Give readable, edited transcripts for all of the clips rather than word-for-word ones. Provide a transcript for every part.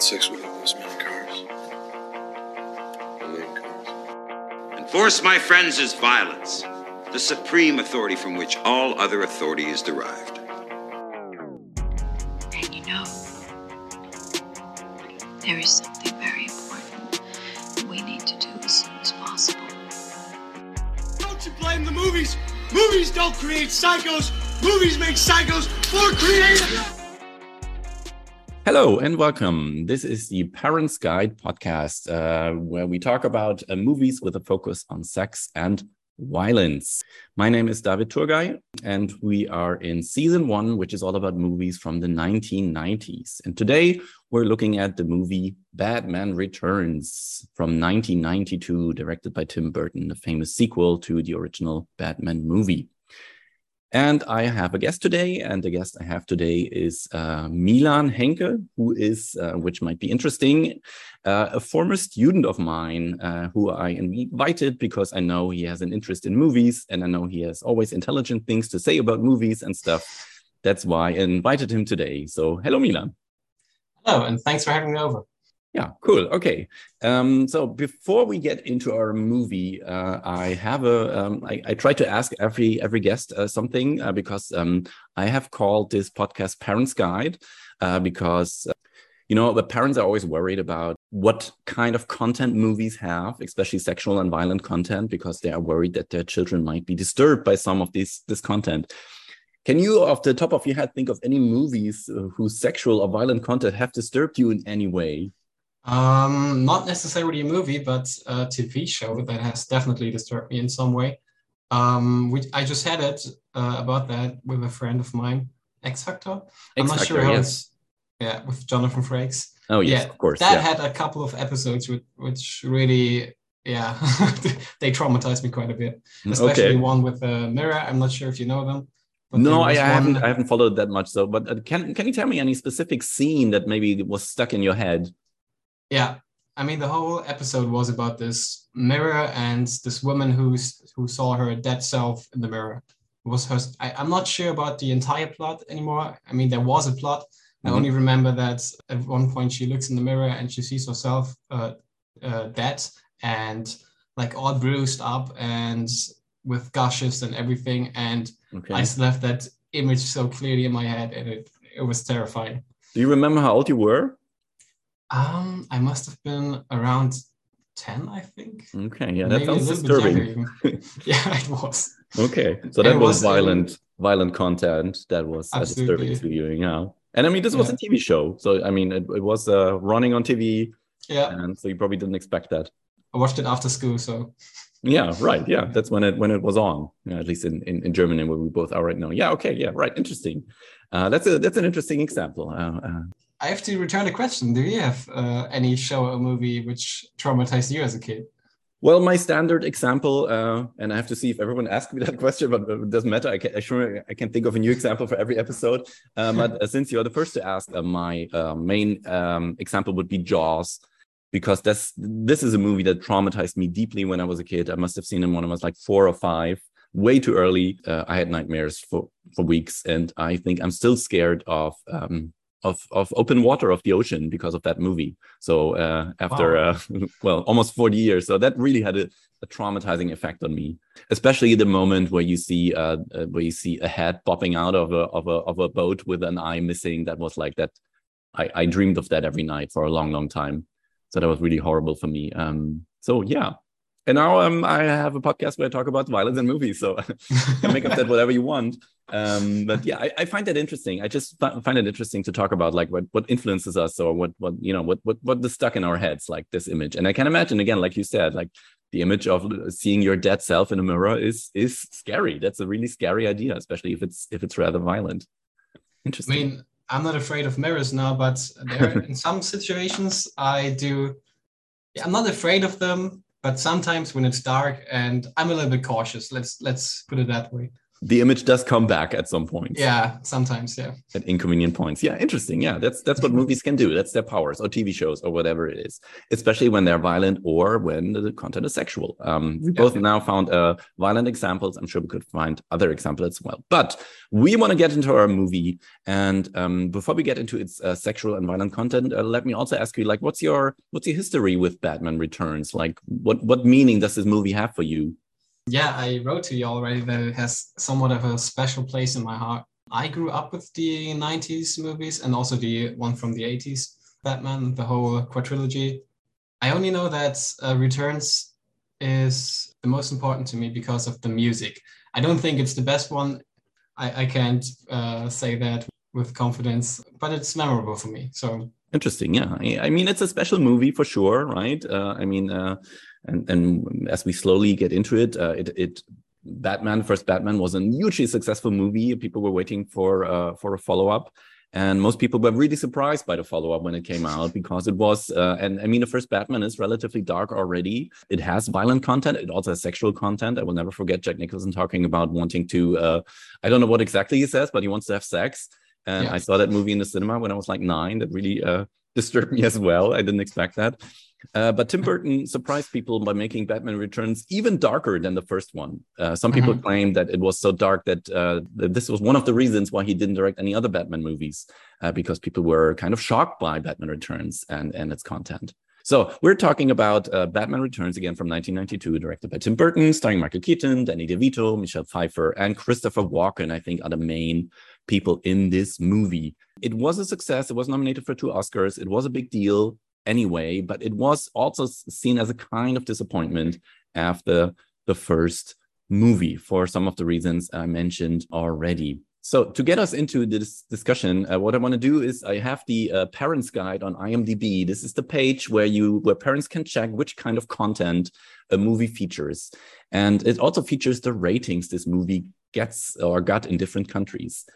had sex with all those men in cars. And force, my friends, is violence, the supreme authority from which all other authority is derived. And you know, there is something very important that we need to do as soon as possible. Don't you blame the movies? Movies don't create psychos. Movies make psychos for creators. Hello and welcome. This is the Parents Guide podcast, where we talk about movies with a focus on sex and violence. My name is David Turgay, and we are in season one, which is all about movies from the 1990s. And today we're looking at the movie Batman Returns from 1992, directed by Tim Burton, the famous sequel to the original Batman movie. And I have a guest today, and the guest I have today is Milan Henke, who is, which might be interesting, a former student of mine who I invited because I know he has an interest in movies, and I know he has always intelligent things to say about movies and stuff. That's why I invited him today. So hello, Milan. Hello, and thanks for having me over. Yeah, cool. Okay. So before we get into our movie, I have I try to ask every guest something because I have called this podcast Parents Guide because, you know, the parents are always worried about what kind of content movies have, especially sexual and violent content, because they are worried that their children might be disturbed by some of this content. Can you, off the top of your head, think of any movies whose sexual or violent content have disturbed you in any way? Not necessarily a movie, but a TV show that has definitely disturbed me in some way. I just had it about that with a friend of mine, X Factor. I'm not sure how it's, yeah, with Jonathan Frakes. Oh yes, yeah, of course. That had a couple of episodes which really, yeah, they traumatized me quite a bit. Especially one with a mirror. I'm not sure if you know them. But no, I haven't followed that much. So, but can you tell me any specific scene that maybe was stuck in your head? Yeah, I mean, the whole episode was about this mirror and this woman who saw her dead self in the mirror. It was her. I'm not sure about the entire plot anymore. I mean, there was a plot. Mm-hmm. I only remember that at one point she looks in the mirror and she sees herself dead and like all bruised up and with gashes and everything. And I just left that image so clearly in my head, and it was terrifying. Do you remember how old you were? I must have been around 10, I think. Okay, yeah, that sounds disturbing. Yeah, it was. Okay, so that was violent content that was disturbing to you, yeah. And I mean, this was a TV show, so I mean, it was running on TV. Yeah. And so you probably didn't expect that. I watched it after school, so. Yeah, right. Yeah, that's when it was on. You know, at least in Germany, where we both are right now. Yeah. Okay. Yeah. Right. Interesting. That's an interesting example. I have to return the question. Do you have any show or movie which traumatized you as a kid? Well, my standard example, and I have to see if everyone asks me that question, but it doesn't matter. I can think of a new example for every episode. But since you are the first to ask, my main example would be Jaws, because this is a movie that traumatized me deeply when I was a kid. I must have seen it when I was like 4 or 5, way too early. I had nightmares for weeks, and I think I'm still scared of open water, of the ocean, because of that movie. So after almost 40 years, so that really had a traumatizing effect on me. Especially the moment where you see a head popping out of a boat with an eye missing. That was like that. I dreamed of that every night for a long, long time. So that was really horrible for me. So yeah. And now I have a podcast where I talk about violence and movies, so you can make up that whatever you want. But yeah, I find that interesting. I just find it interesting to talk about like what influences us, or what is stuck in our heads, like this image. And I can imagine, again, like you said, like the image of seeing your dead self in a mirror is scary. That's a really scary idea, especially if it's rather violent. Interesting. I mean, I'm not afraid of mirrors now, but in some situations I do. I'm not afraid of them. But sometimes when it's dark, and I'm a little bit cautious, let's put it that way. the image does come back at some point. Yeah, sometimes, yeah. At inconvenient points. Yeah, interesting. Yeah, that's what movies can do. That's their powers, or TV shows, or whatever it is, especially when they're violent or when the content is sexual. We both now found violent examples. I'm sure we could find other examples as well. But we want to get into our movie. And before we get into its sexual and violent content, let me also ask you, like, what's your history with Batman Returns? Like, what meaning does this movie have for you? Yeah, I wrote to you already that it has somewhat of a special place in my heart. I grew up with the 90s movies and also the one from the 80s, Batman, the whole quadrilogy. I only know that Returns is the most important to me because of the music. I don't think it's the best one. I can't say that with confidence, but it's memorable for me. So interesting, yeah. I mean, it's a special movie for sure, right? And as we slowly get into it, Batman was a hugely successful movie. People were waiting for a follow-up, and most people were really surprised by the follow-up when it came out, because it was the first Batman is relatively dark already. It has violent content. It also has sexual content. I will never forget Jack Nicholson talking about wanting to I don't know what exactly he says, but he wants to have sex. And yeah. I saw that movie in the cinema when I was like 9. That really disturbed me as well. I didn't expect that. But Tim Burton surprised people by making Batman Returns even darker than the first one. Some people claim that it was so dark that this was one of the reasons why he didn't direct any other Batman movies, because people were kind of shocked by Batman Returns and its content. So we're talking about Batman Returns again from 1992, directed by Tim Burton, starring Michael Keaton, Danny DeVito, Michelle Pfeiffer, and Christopher Walken, I think, are the main people in this movie. It was a success. It was nominated for 2 Oscars. It was a big deal anyway, but it was also seen as a kind of disappointment after the first movie for some of the reasons I mentioned already. So to get us into this discussion, what I want to do is I have the Parents Guide on IMDb. This is the page where parents can check which kind of content a movie features. And it also features the ratings this movie gets or got in different countries.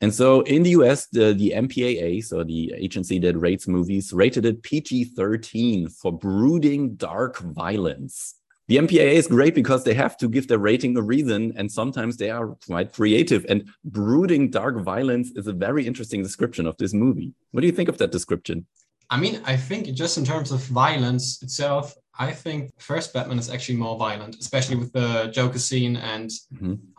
And so in the US, the MPAA, so the agency that rates movies, rated it PG-13 for brooding dark violence. The MPAA is great because they have to give their rating a reason, and sometimes they are quite creative. And brooding dark violence is a very interesting description of this movie. What do you think of that description? I mean, I think just in terms of violence itself, I think first Batman is actually more violent, especially with the Joker scene and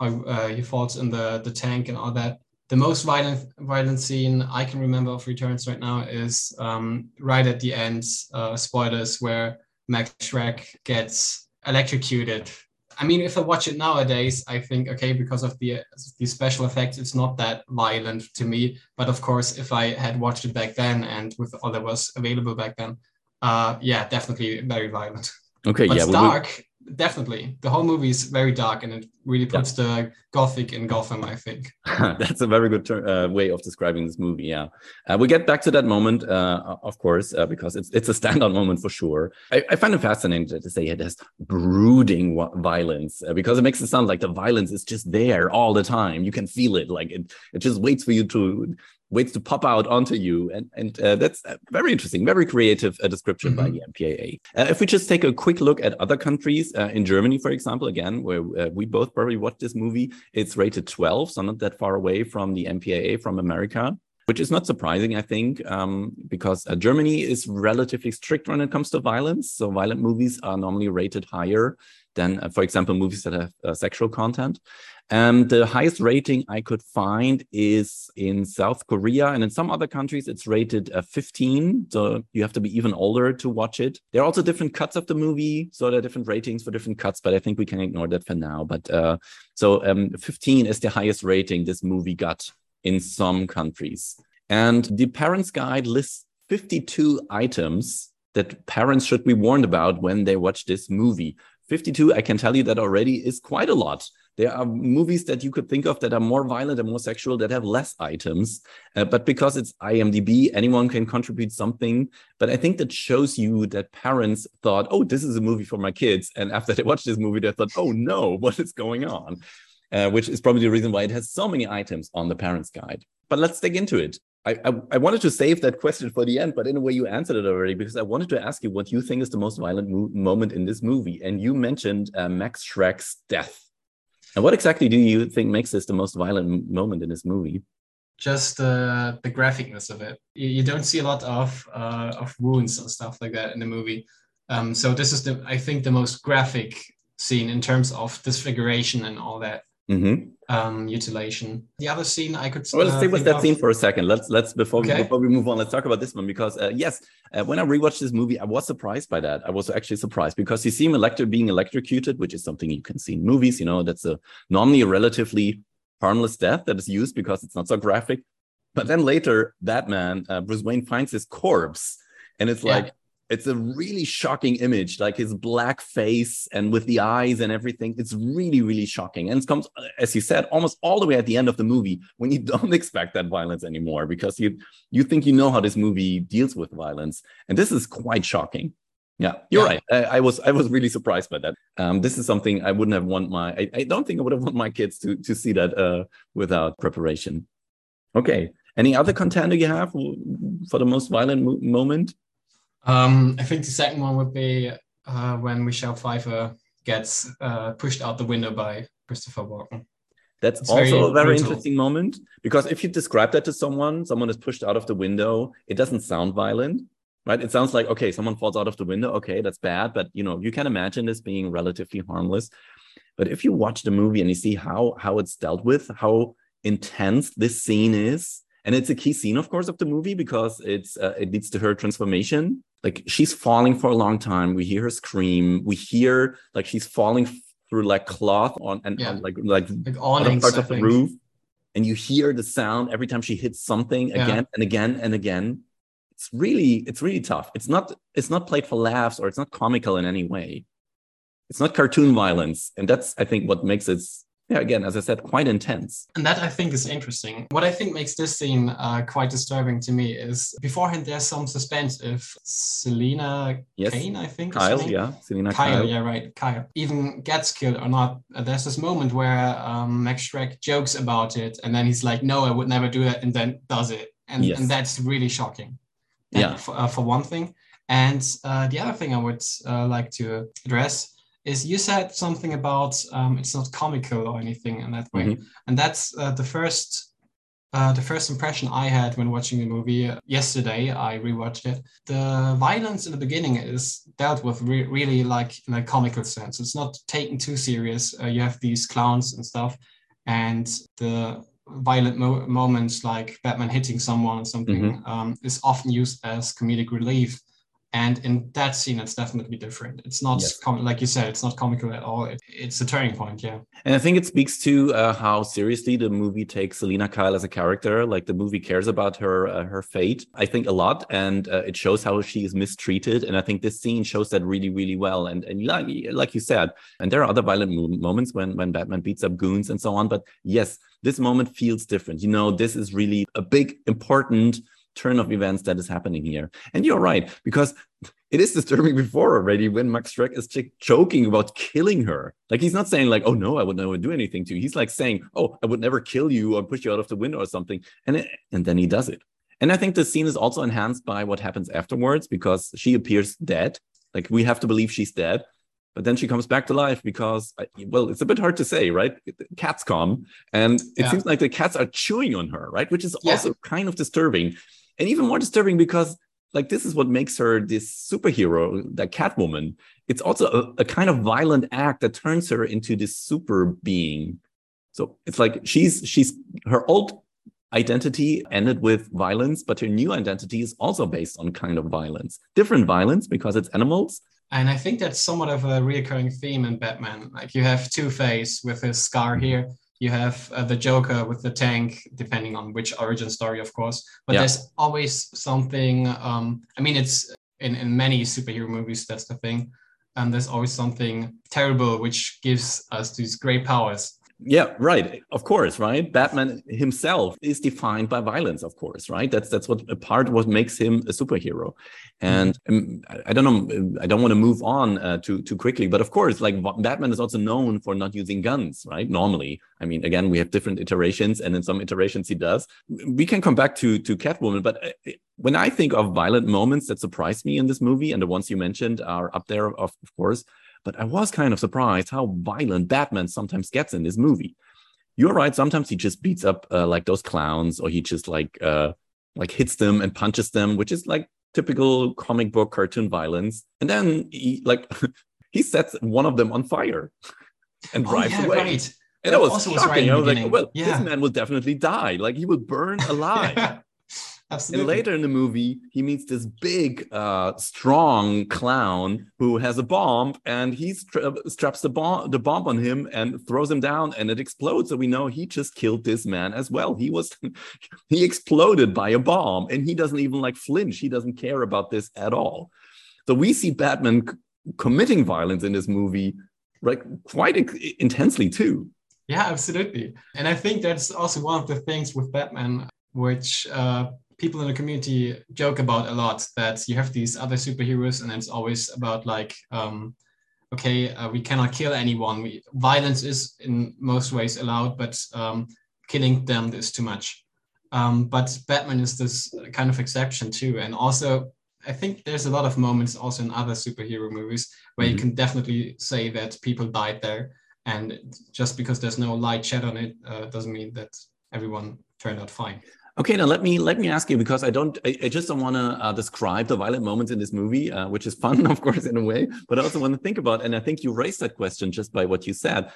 how he falls in the tank and all that. The most violent scene I can remember of Returns right now is right at the end, spoilers, where Max Shreck gets electrocuted. I mean, if I watch it nowadays, I think, okay, because of the special effects, it's not that violent to me. But of course, if I had watched it back then and with all that was available back then, yeah, definitely very violent. Okay, but yeah. It's dark, definitely. The whole movie is very dark, and it really puts the gothic in Gotham, I think. That's a very good way of describing this movie, yeah. We'll get back to that moment, of course, because it's a standout moment for sure. I find it fascinating to say it has brooding violence, because it makes it sound like the violence is just there all the time. You can feel it, like it just waits for you to... waits to pop out onto you. And that's very interesting, very creative description by the MPAA. If we just take a quick look at other countries, in Germany, for example, again, where we both probably watched this movie, it's rated 12, so not that far away from the MPAA from America, which is not surprising, I think, because Germany is relatively strict when it comes to violence. So violent movies are normally rated higher than, for example, movies that have sexual content. The highest rating I could find is in South Korea, and in some other countries it's rated 15, so you have to be even older to watch it. There are also different cuts of the movie, so there are different ratings for different cuts, but I think we can ignore that for now. But 15 is the highest rating this movie got in some countries. And the Parents Guide lists 52 items that parents should be warned about when they watch this movie. 52, I can tell you that already, is quite a lot. There are movies that you could think of that are more violent and more sexual that have less items. But because it's IMDb, anyone can contribute something. But I think that shows you that parents thought, oh, this is a movie for my kids. And after they watched this movie, they thought, oh, no, what is going on? Which is probably the reason why it has so many items on the Parents Guide. But let's dig into it. I wanted to save that question for the end, but in a way you answered it already, because I wanted to ask you what you think is the most violent moment in this movie. And you mentioned Max Shreck's death. And what exactly do you think makes this the most violent moment in this movie? Just the graphicness of it. You don't see a lot of wounds and stuff like that in the movie. So this is, I think, the most graphic scene in terms of disfiguration and all that. Mm-hmm. Mutilation. The other scene I could. Well, let's stay with that scene for a second. Let's before we move on, let's talk about this one because when I rewatched this movie, I was surprised by that. I was actually surprised because you see him being electrocuted, which is something you can see in movies. You know, that's normally a relatively harmless death that is used because it's not so graphic. But then later, Batman, Bruce Wayne finds his corpse, and it's like. It's a really shocking image, like his black face and with the eyes and everything. It's really, really shocking. And it comes, as you said, almost all the way at the end of the movie when you don't expect that violence anymore because you think you know how this movie deals with violence. And this is quite shocking. Yeah, you're right. I was really surprised by that. This is something I wouldn't have want my... I don't think I would have want my kids to see that without preparation. Okay. Any other contender you have for the most violent moment? I think the second one would be when Michelle Pfeiffer gets pushed out the window by Christopher Walken. That's also a very interesting moment, because if you describe that to someone is pushed out of the window, it doesn't sound violent, right? It sounds like, okay, someone falls out of the window. Okay, that's bad. But, you know, you can imagine this being relatively harmless. But if you watch the movie and you see how it's dealt with, how intense this scene is. And it's a key scene, of course, of the movie because it leads to her transformation. Like she's falling for a long time. We hear her scream. We hear like she's falling through like cloth on awnings, parts of the roof. And you hear the sound every time she hits something again and again and again. It's really tough. It's not played for laughs or it's not comical in any way. It's not cartoon violence. And that's, I think, what makes it... Yeah, again, as I said, quite intense. And that I think is interesting. What I think makes this scene quite disturbing to me is beforehand there's some suspense if Selina Kyle, I think. Kyle, yeah. Selina Kyle. Yeah, right. Kyle even gets killed or not. There's this moment where Max Shreck jokes about it and then he's like, no, I would never do that, and then does it. And that's really shocking. For one thing. And the other thing I would like to address is you said something about it's not comical or anything in that way. Mm-hmm. And that's the first impression I had when watching the movie. Yesterday, I rewatched it. The violence in the beginning is dealt with really like in a comical sense. It's not taken too serious. You have these clowns and stuff. And the violent moments like Batman hitting someone or something is often used as comedic relief. And in that scene, it's definitely different. It's not, like you said, it's not comical at all. It's a turning point, yeah. And I think it speaks to how seriously the movie takes Selina Kyle as a character. Like the movie cares about her fate, I think, a lot. And it shows how she is mistreated. And I think this scene shows that really, really well. And like you said, and there are other violent moments when Batman beats up goons and so on. But yes, this moment feels different. You know, this is really a big, important turn of events that is happening here. And you're right, because it is disturbing before already when Max Shreck is joking about killing her. Like he's not saying like, oh no, I would never do anything to you. He's like saying, oh, I would never kill you or push you out of the window or something. And then he does it. And I think the scene is also enhanced by what happens afterwards because she appears dead. Like we have to believe she's dead. But then she comes back to life because, well, it's a bit hard to say, right? Cats come and it seems like the cats are chewing on her, right? Which is also kind of disturbing. And even more disturbing because, like, this is what makes her this superhero, that Catwoman. It's also a kind of violent act that turns her into this super being. So it's like she's her old identity ended with violence, but her new identity is also based on kind of violence. Different violence because it's animals. And I think that's somewhat of a recurring theme in Batman. Like you have Two-Face with his scar here. You have the Joker with the tank, depending on which origin story, of course. But there's always something. I mean, it's in many superhero movies, that's the thing. And there's always something terrible, which gives us these great powers. Yeah, right. Of course, right? Batman himself is defined by violence, of course, right? That's what makes him a superhero. And I don't know, I don't want to move on too quickly, but of course, like Batman is also known for not using guns, right? Normally. I mean, again, we have different iterations and in some iterations he does. We can come back to Catwoman, but when I think of violent moments that surprised me in this movie, and the ones you mentioned are up there, of course, but I was kind of surprised how violent Batman sometimes gets in this movie. You're right. Sometimes he just beats up like those clowns, or he just like hits them and punches them, which is like typical comic book cartoon violence. And then he sets one of them on fire and drives away. Right. And that was shocking. Right, I was like, well, this man will definitely die. Like, he will burn alive. Yeah. Absolutely. And later in the movie, he meets this big, strong clown who has a bomb, and he straps the bomb on him and throws him down, and it explodes. So we know he just killed this man as well. He exploded by a bomb, and he doesn't even flinch. He doesn't care about this at all. So we see Batman committing violence in this movie, quite intensely too. Yeah, absolutely. And I think that's also one of the things with Batman, which people in the community joke about a lot, that you have these other superheroes and it's always about we cannot kill anyone. Violence is in most ways allowed, but killing them is too much. But Batman is this kind of exception too. And also, I think there's a lot of moments also in other superhero movies where you can definitely say that people died there. And just because there's no light shed on it doesn't mean that everyone turned out fine. Okay, now let me ask you, because I just don't want to describe the violent moments in this movie, which is fun, of course, in a way, but I also want to think about, and I think you raised that question just by what you said,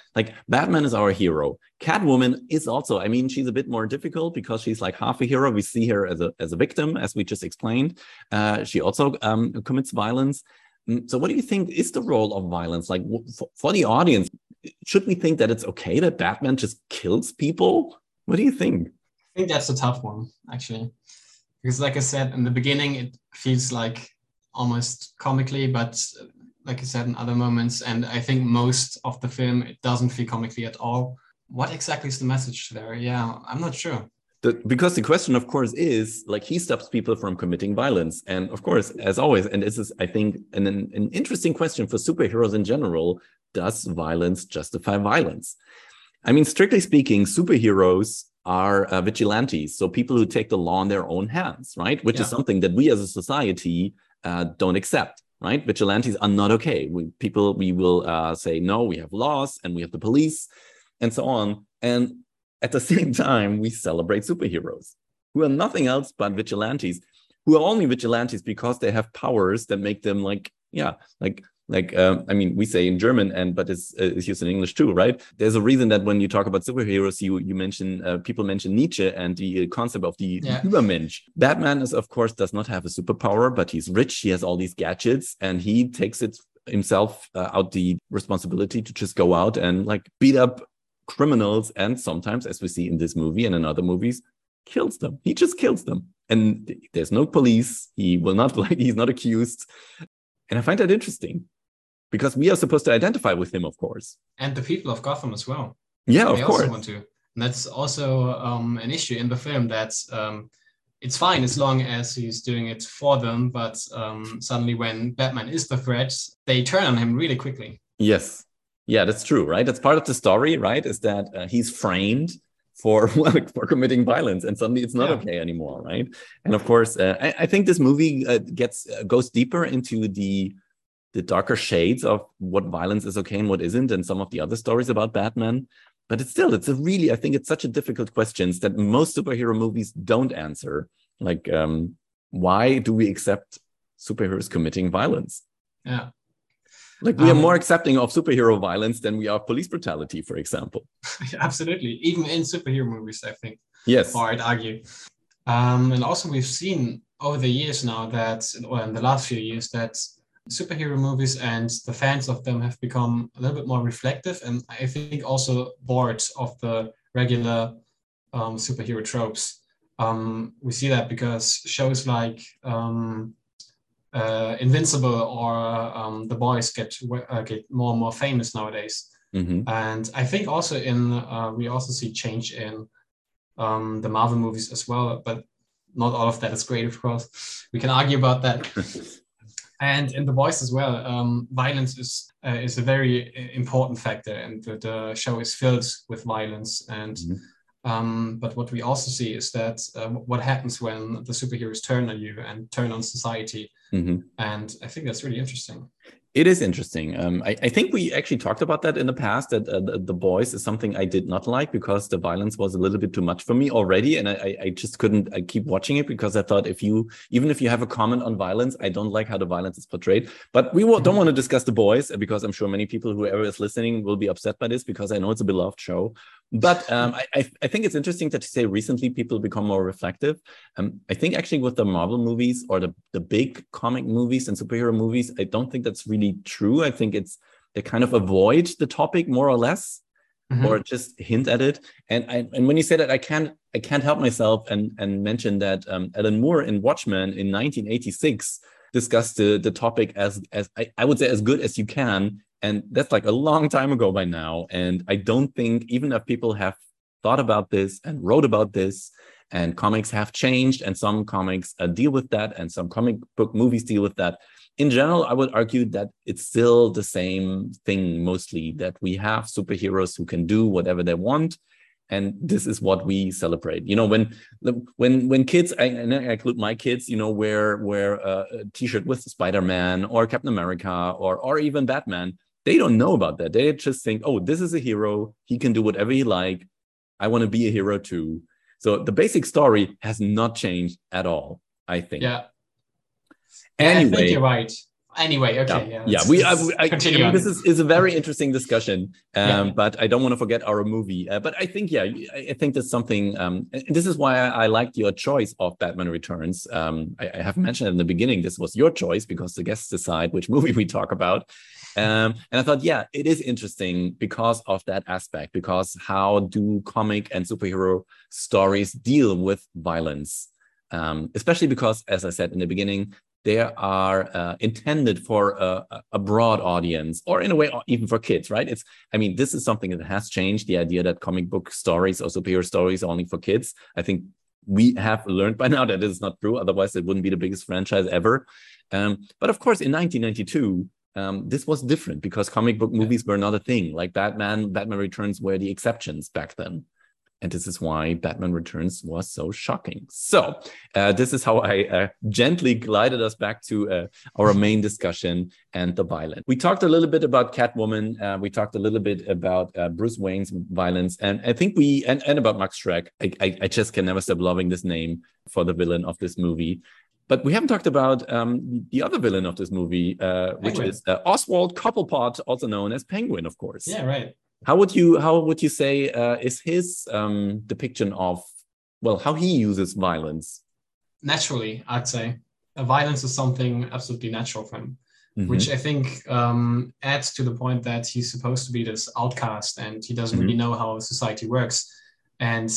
Batman is our hero. Catwoman is also, she's a bit more difficult because she's half a hero. We see her as a victim, as we just explained. She also commits violence. So what do you think is the role of violence? For the audience, should we think that it's okay that Batman just kills people? What do you think? I think that's a tough one, actually, because like I said, in the beginning, it feels almost comically, but like I said, in other moments, and I think most of the film, it doesn't feel comically at all. What exactly is the message there? Yeah, I'm not sure. Because the question, of course, is he stops people from committing violence. And of course, as always, and this is, I think, an interesting question for superheroes in general, does violence justify violence? Strictly speaking, superheroes are vigilantes, so people who take the law in their own hands, right? Which is something that we as a society don't accept, right? Vigilantes are not okay. We will say, no, we have laws and we have the police and so on. And at the same time, we celebrate superheroes who are nothing else but vigilantes, who are only vigilantes because they have powers that make them we say in German, but it's used in English too, right? There's a reason that when you talk about superheroes, you mention people mention Nietzsche and the concept of the Übermensch. Batman is, of course, does not have a superpower, but he's rich. He has all these gadgets, and he takes it himself out the responsibility to just go out and beat up criminals, and sometimes, as we see in this movie and in other movies, kills them. He just kills them, and there's no police. He will not he's not accused, and I find that interesting. Because we are supposed to identify with him, of course. And the people of Gotham as well. Yeah, of course. They also want to. And that's also an issue in the film that it's fine as long as he's doing it for them. But suddenly when Batman is the threat, they turn on him really quickly. Yes. Yeah, that's true, right? That's part of the story, right? Is that he's framed for committing violence, and suddenly it's not okay anymore, right? And of course, I think this movie goes deeper into the darker shades of what violence is okay and what isn't, and some of the other stories about Batman. But I think it's such a difficult question that most superhero movies don't answer. Why do we accept superheroes committing violence? Yeah. We are more accepting of superhero violence than we are police brutality, for example. Absolutely. Even in superhero movies, I think. Yes. Or I'd argue. And also we've seen over the years now in the last few years, that superhero movies and the fans of them have become a little bit more reflective, and I think also bored of the regular superhero tropes. We see that because shows like Invincible or The Boys get more and more famous nowadays. Mm-hmm. And I think also we also see change in the Marvel movies as well, but not all of that is great, of course. We can argue about that. And in The Boys as well, violence is a very important factor, and the show is filled with violence. And but what we also see is that what happens when the superheroes turn on you and turn on society. And I think that's really interesting. It is interesting. I think we actually talked about that in the past, that The Boys is something I did not like because the violence was a little bit too much for me already. And I just couldn't keep watching it because I thought even if you have a comment on violence, I don't like how the violence is portrayed. But we don't want to discuss The Boys because I'm sure many people, whoever is listening, will be upset by this because I know it's a beloved show. But I think it's interesting that you say recently people become more reflective. I think actually with the Marvel movies or the big comic movies and superhero movies, I don't think that's really true. I think they kind of avoid the topic more or less, or just hint at it. And when you say that, I can't help myself and mention that Alan Moore in Watchmen in 1986 discussed the topic as I would say as good as you can. And that's like a long time ago by now. And I don't think, even if people have thought about this and wrote about this, and comics have changed, and some comics deal with that, and some comic book movies deal with that. In general, I would argue that it's still the same thing mostly, that we have superheroes who can do whatever they want. And this is what we celebrate. You know, when kids, and I include my kids, you know, wear a T-shirt with Spider-Man or Captain America or even Batman. They don't know about that. They just think, oh, this is a hero. He can do whatever he like. I want to be a hero too. So the basic story has not changed at all, I think. Yeah. Anyway, I think you're right. Anyway, okay. Yeah. I mean, this is a very interesting discussion, but I don't want to forget our movie. But I think, I think that's something. This is why I liked your choice of Batman Returns. I have mentioned in the beginning this was your choice because the guests decide which movie we talk about. And I thought, it is interesting because of that aspect, because how do comic and superhero stories deal with violence? Especially because, as I said in the beginning, they are intended for a broad audience, or in a way, even for kids, right? This is something that has changed, the idea that comic book stories or superhero stories are only for kids. I think we have learned by now that it's not true. Otherwise, it wouldn't be the biggest franchise ever. But of course, in 1992, this was different because comic book movies were not a thing. Like Batman Returns were the exceptions back then. And this is why Batman Returns was so shocking. So this is how I gently glided us back to our main discussion and the violence. We talked a little bit about Catwoman. We talked a little bit about Bruce Wayne's violence. And I think and about Max Shreck. I just can never stop loving this name for the villain of this movie. But we haven't talked about the other villain of this movie, which is Oswald Cobblepot, also known as Penguin, of course. Yeah, right. How would you say is his depiction of, how he uses violence? Naturally, I'd say. Violence is something absolutely natural for him, which I think adds to the point that he's supposed to be this outcast and he doesn't really know how society works. And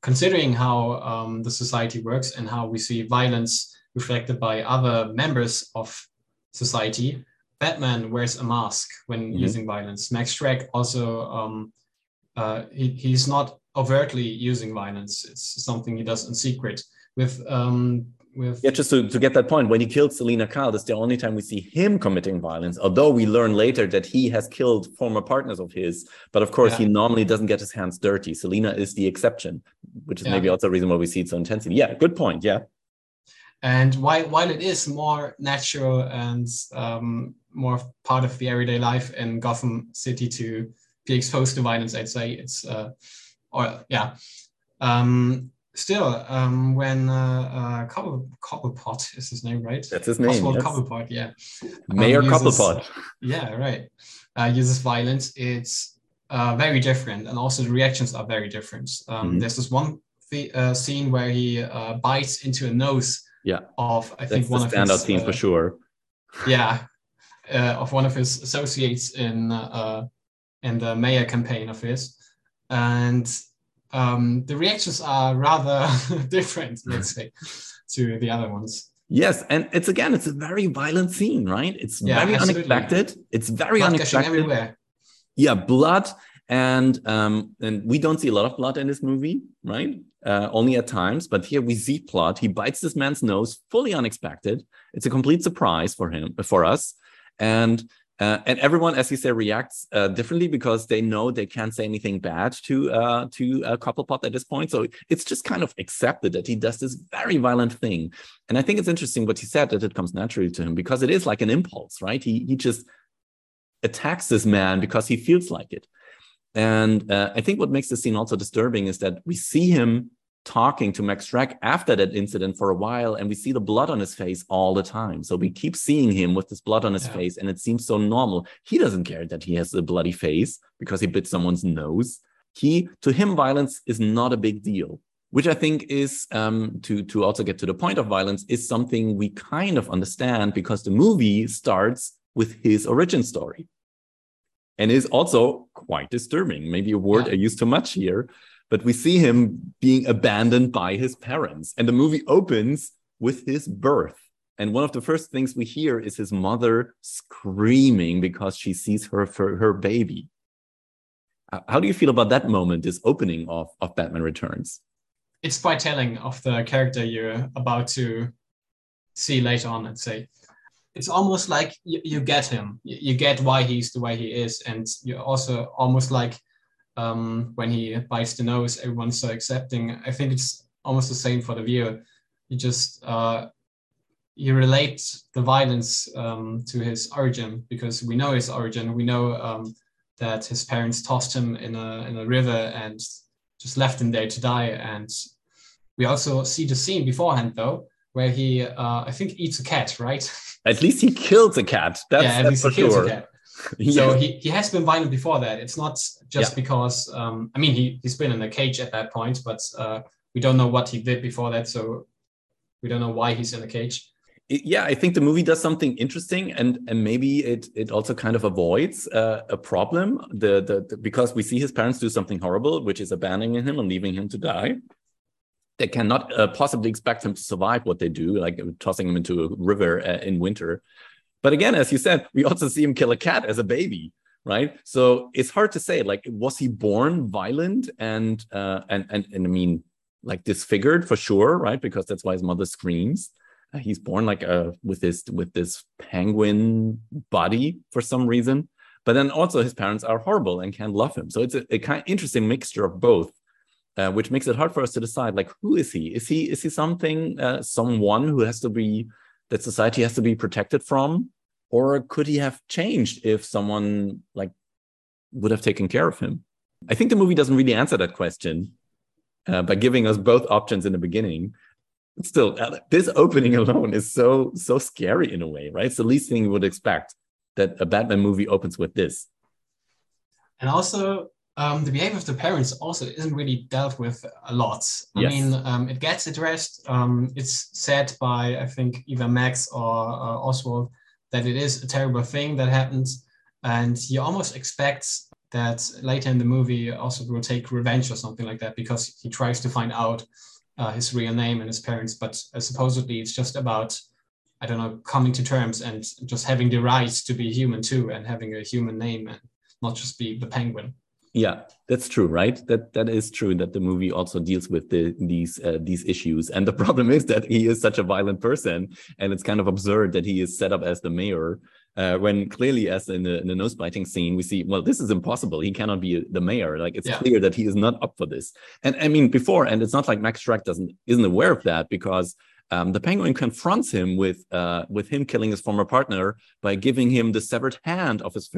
considering how the society works and how we see violence reflected by other members of society, Batman wears a mask when using violence. Max Shreck also, he's not overtly using violence. It's something he does in secret. Just to get that point, when he killed Selina Kyle, that's the only time we see him committing violence, although we learn later that he has killed former partners of his. But of course, he normally doesn't get his hands dirty. Selina is the exception, which is maybe also the reason why we see it so intensely. Yeah, good point, yeah. And while it is more natural and more part of the everyday life in Gotham City to be exposed to violence, I'd say it's when Cobblepot is his name, right? That's his name. Oswald Cobblepot, Mayor Cobblepot. Yeah, right. Uses violence. It's very different, and also the reactions are very different. There's this one scene where he bites into a nose. Yeah, of one of his associates in the mayor campaign of his, and the reactions are rather different, let's say, to the other ones. Yes, and it's a very violent scene, right? It's very unexpected. It's very blood unexpected everywhere. Yeah, blood, and we don't see a lot of blood in this movie, right? Only at times, but here we see blood. He bites this man's nose, fully unexpected. It's a complete surprise for him, for us, and And everyone, as you say, reacts differently because they know they can't say anything bad to Cobblepot at this point. So it's just kind of accepted that he does this very violent thing. And I think it's interesting what he said, that it comes naturally to him because it is like an impulse, right? He just attacks this man because he feels like it. And I think what makes this scene also disturbing is that we see him talking to Max Shreck after that incident for a while, and we see the blood on his face all the time. So we keep seeing him with this blood on his face, and it seems so normal. He doesn't care that he has a bloody face because he bit someone's nose. To him, violence is not a big deal, which I think is, to also get to the point of violence, is something we kind of understand because the movie starts with his origin story. And is also quite disturbing. Maybe a word I use too much here, but we see him being abandoned by his parents. And the movie opens with his birth. And one of the first things we hear is his mother screaming because she sees her baby. How do you feel about that moment, this opening of Batman Returns? It's quite telling of the character you're about to see later on, let's say. It's almost like you get him. You get why he's the way he is. And you're also almost like when he bites the nose, everyone's so accepting. I think it's almost the same for the viewer. You just you relate the violence to his origin because we know his origin. We know that his parents tossed him in a river and just left him there to die. And we also see the scene beforehand, though, where he, I think, eats a cat, right? At least he kills a cat. That's for sure. Yes. So he has been violent before that. It's not just because, I mean, he's been in a cage at that point, but we don't know what he did before that. So we don't know why he's in a cage. Yeah, I think the movie does something interesting, and maybe it also kind of avoids a problem because we see his parents do something horrible, which is abandoning him and leaving him to die. They cannot possibly expect him to survive what they do, like tossing him into a river in winter. But again, as you said, we also see him kill a cat as a baby, right? So it's hard to say, like, was he born violent and I mean, like, disfigured for sure, right? Because that's why his mother screams. He's born like with this penguin body for some reason. But then also his parents are horrible and can't love him. So it's a kind of interesting mixture of both. Which makes it hard for us to decide, like, who is he? Is he something, someone who has to be, that society has to be protected from? Or could he have changed if someone, like, would have taken care of him? I think the movie doesn't really answer that question by giving us both options in the beginning. Still, this opening alone is so scary in a way, right? It's the least thing you would expect, that a Batman movie opens with this. And also, the behavior of the parents also isn't really dealt with a lot. I mean, it gets addressed. It's said by, I think, either Max or Oswald that it is a terrible thing that happens. And you almost expect that later in the movie, Oswald will take revenge or something like that because he tries to find out his real name and his parents. But supposedly it's just about, I don't know, coming to terms and just having the right to be human too and having a human name and not just be the penguin. Yeah, that's true, right? That is true, that the movie also deals with these issues. And the problem is that he is such a violent person, and it's kind of absurd that he is set up as the mayor, when clearly, as in the nose-biting scene, we see, well, this is impossible. He cannot be the mayor. Like, it's clear that he is not up for this. And I mean, and it's not like Max Shreck isn't aware of that, because the Penguin confronts him with him killing his former partner by giving him the severed hand of his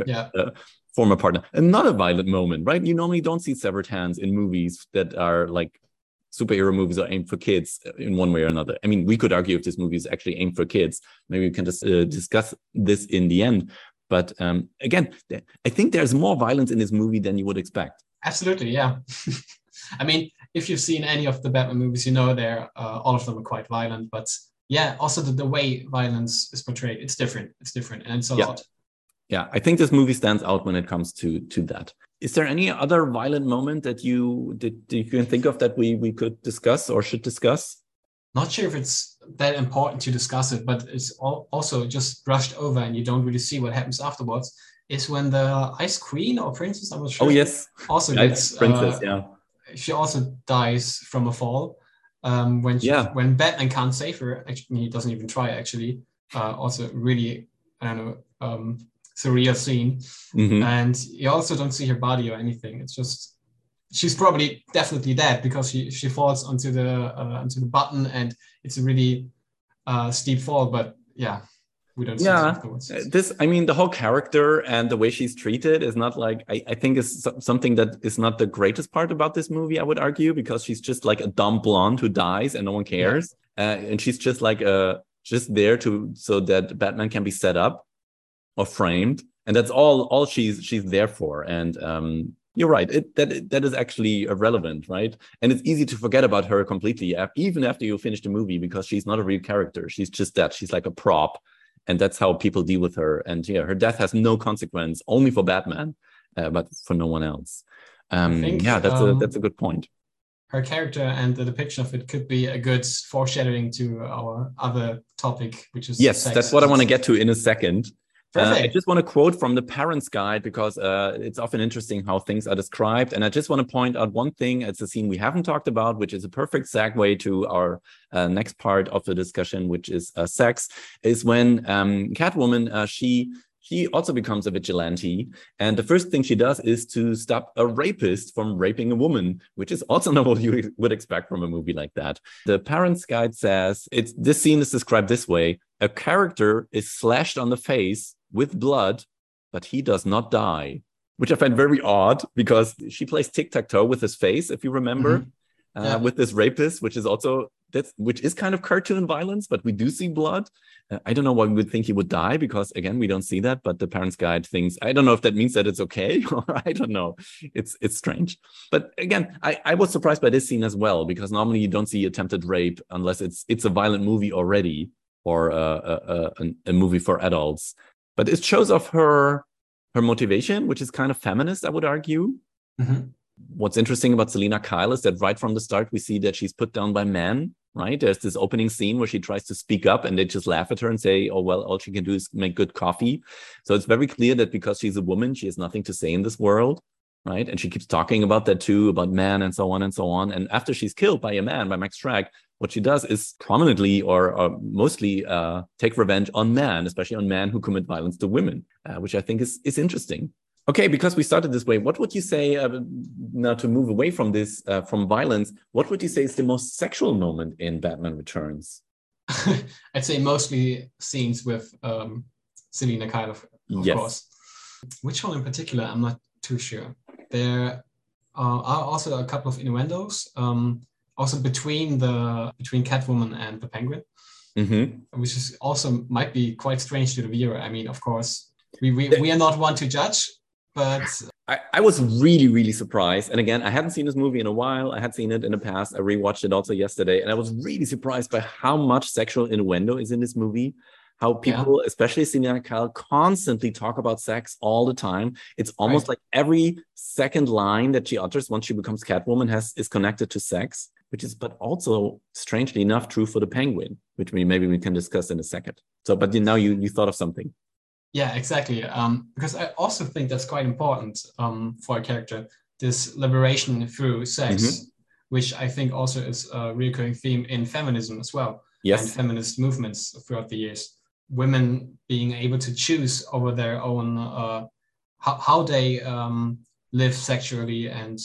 former partner. Another violent moment, right? You normally don't see severed hands in movies that are like superhero movies or aimed for kids in one way or another. I mean, we could argue if this movie is actually aimed for kids. Maybe we can just discuss this in the end. But again, I think there's more violence in this movie than you would expect. Absolutely, yeah. I mean, if you've seen any of the Batman movies, you know they're all of them are quite violent. But yeah, also the way violence is portrayed, it's different. It's different, and it's a lot. Yeah, I think this movie stands out when it comes to that. Is there any other violent moment that you can think of that we could discuss or should discuss? Not sure if it's that important to discuss it, but it's also just brushed over and you don't really see what happens afterwards. Is when the Ice Queen or Princess, I'm not sure. Oh, yes. Also gets, Princess, yeah. She also dies from a fall when Batman can't save her. Actually, he doesn't even try, actually. Also really, I don't know, surreal scene. Mm-hmm. And you also don't see her body or anything. It's just, she's probably definitely dead because she falls onto the button, and it's a really steep fall. But yeah, we don't see afterwards. This, I mean, the whole character and the way she's treated is not like, I think is something that is not the greatest part about this movie, I would argue, because she's just like a dumb blonde who dies and no one cares. Yeah. And she's just like just there so that Batman can be set up or framed. And that's all she's there for. And you're right. That is actually irrelevant, right? And it's easy to forget about her completely, even after you finish the movie, because she's not a real character. She's just that. She's like a prop. And that's how people deal with her. And yeah, her death has no consequence, only for Batman, but for no one else. That's a good point. Her character and the depiction of it could be a good foreshadowing to our other topic, which is... Yes, that's what I want to get to in a second. I just want to quote from the Parents' Guide, because it's often interesting how things are described. And I just want to point out one thing. It's a scene we haven't talked about, which is a perfect segue to our next part of the discussion, which is sex, is when Catwoman, she also becomes a vigilante. And the first thing she does is to stop a rapist from raping a woman, which is also not what you would expect from a movie like that. The Parents' Guide says, this scene is described this way. A character is slashed on the face with blood, but he does not die, which I find very odd, because she plays tic-tac-toe with his face, if you remember, mm-hmm. With this rapist, which is kind of cartoon violence, but we do see blood. I don't know why we would think he would die, because again, we don't see that, but the Parents' Guide thinks, I don't know if that means that it's okay, or I don't know. It's strange. But again, I was surprised by this scene as well, because normally you don't see attempted rape unless it's a violent movie already, or a movie for adults. But it shows off her motivation, which is kind of feminist, I would argue. Mm-hmm. What's interesting about Selina Kyle is that right from the start, we see that she's put down by men, right? There's this opening scene where she tries to speak up and they just laugh at her and say, oh, well, all she can do is make good coffee. So it's very clear that because she's a woman, she has nothing to say in this world, right? And she keeps talking about that too, about men and so on and so on. And after she's killed by a man, by Max Shreck, what she does is prominently or mostly take revenge on men, especially on men who commit violence to women, which I think is interesting. Okay, because we started this way, what would you say, now to move away from this, from violence, what would you say is the most sexual moment in Batman Returns? I'd say mostly scenes with Selina Kyle, of course. Which one in particular, I'm not too sure. There are also a couple of innuendos. Also between Catwoman and the Penguin, mm-hmm. which is also might be quite strange to the viewer. I mean, of course, we are not one to judge, but... I was really, really surprised. And again, I hadn't seen this movie in a while. I had seen it in the past. I rewatched it also yesterday. And I was really surprised by how much sexual innuendo is in this movie. How people, especially Selina Kyle, constantly talk about sex all the time. It's almost like every second line that she utters once she becomes Catwoman is connected to sex, which is, but also strangely enough, true for the Penguin, which maybe we can discuss in a second. So, but now you thought of something. Yeah, exactly. Because I also think that's quite important for a character, this liberation through sex, mm-hmm. which I think also is a recurring theme in feminism as well, and feminist movements throughout the years. Women being able to choose over their own how they live sexually, and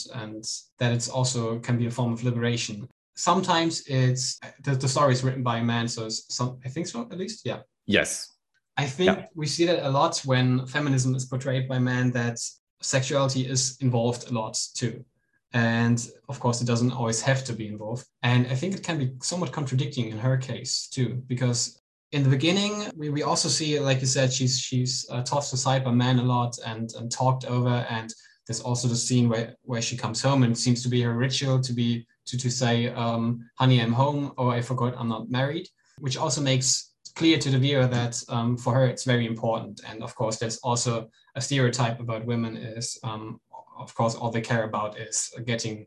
that it's also can be a form of liberation. Sometimes it's the story is written by a man, so it's I think so, at least. Yeah. Yes. I think we see that a lot when feminism is portrayed by men, that sexuality is involved a lot too. And of course, it doesn't always have to be involved. And I think it can be somewhat contradicting in her case too, because in the beginning, we also see, like you said, she's tossed aside by men a lot and talked over. And there's also the scene where she comes home, and it seems to be her ritual to say, honey, I'm home, or I forgot I'm not married, which also makes clear to the viewer that for her, it's very important. And of course, there's also a stereotype about women is, of course, all they care about is getting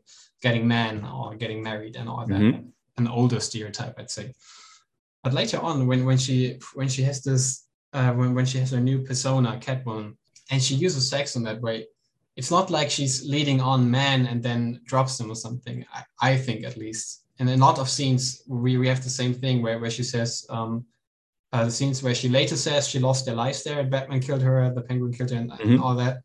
men or getting married and all that. Mm-hmm. An older stereotype, I'd say. But later on, when she has this when she has her new persona, Catwoman, and she uses sex in that way, it's not like she's leading on men and then drops them or something. I think, at least. And in a lot of scenes, we have the same thing where she says, the scenes where she later says she lost their lives there, and Batman killed her, the Penguin killed her, and, and all that.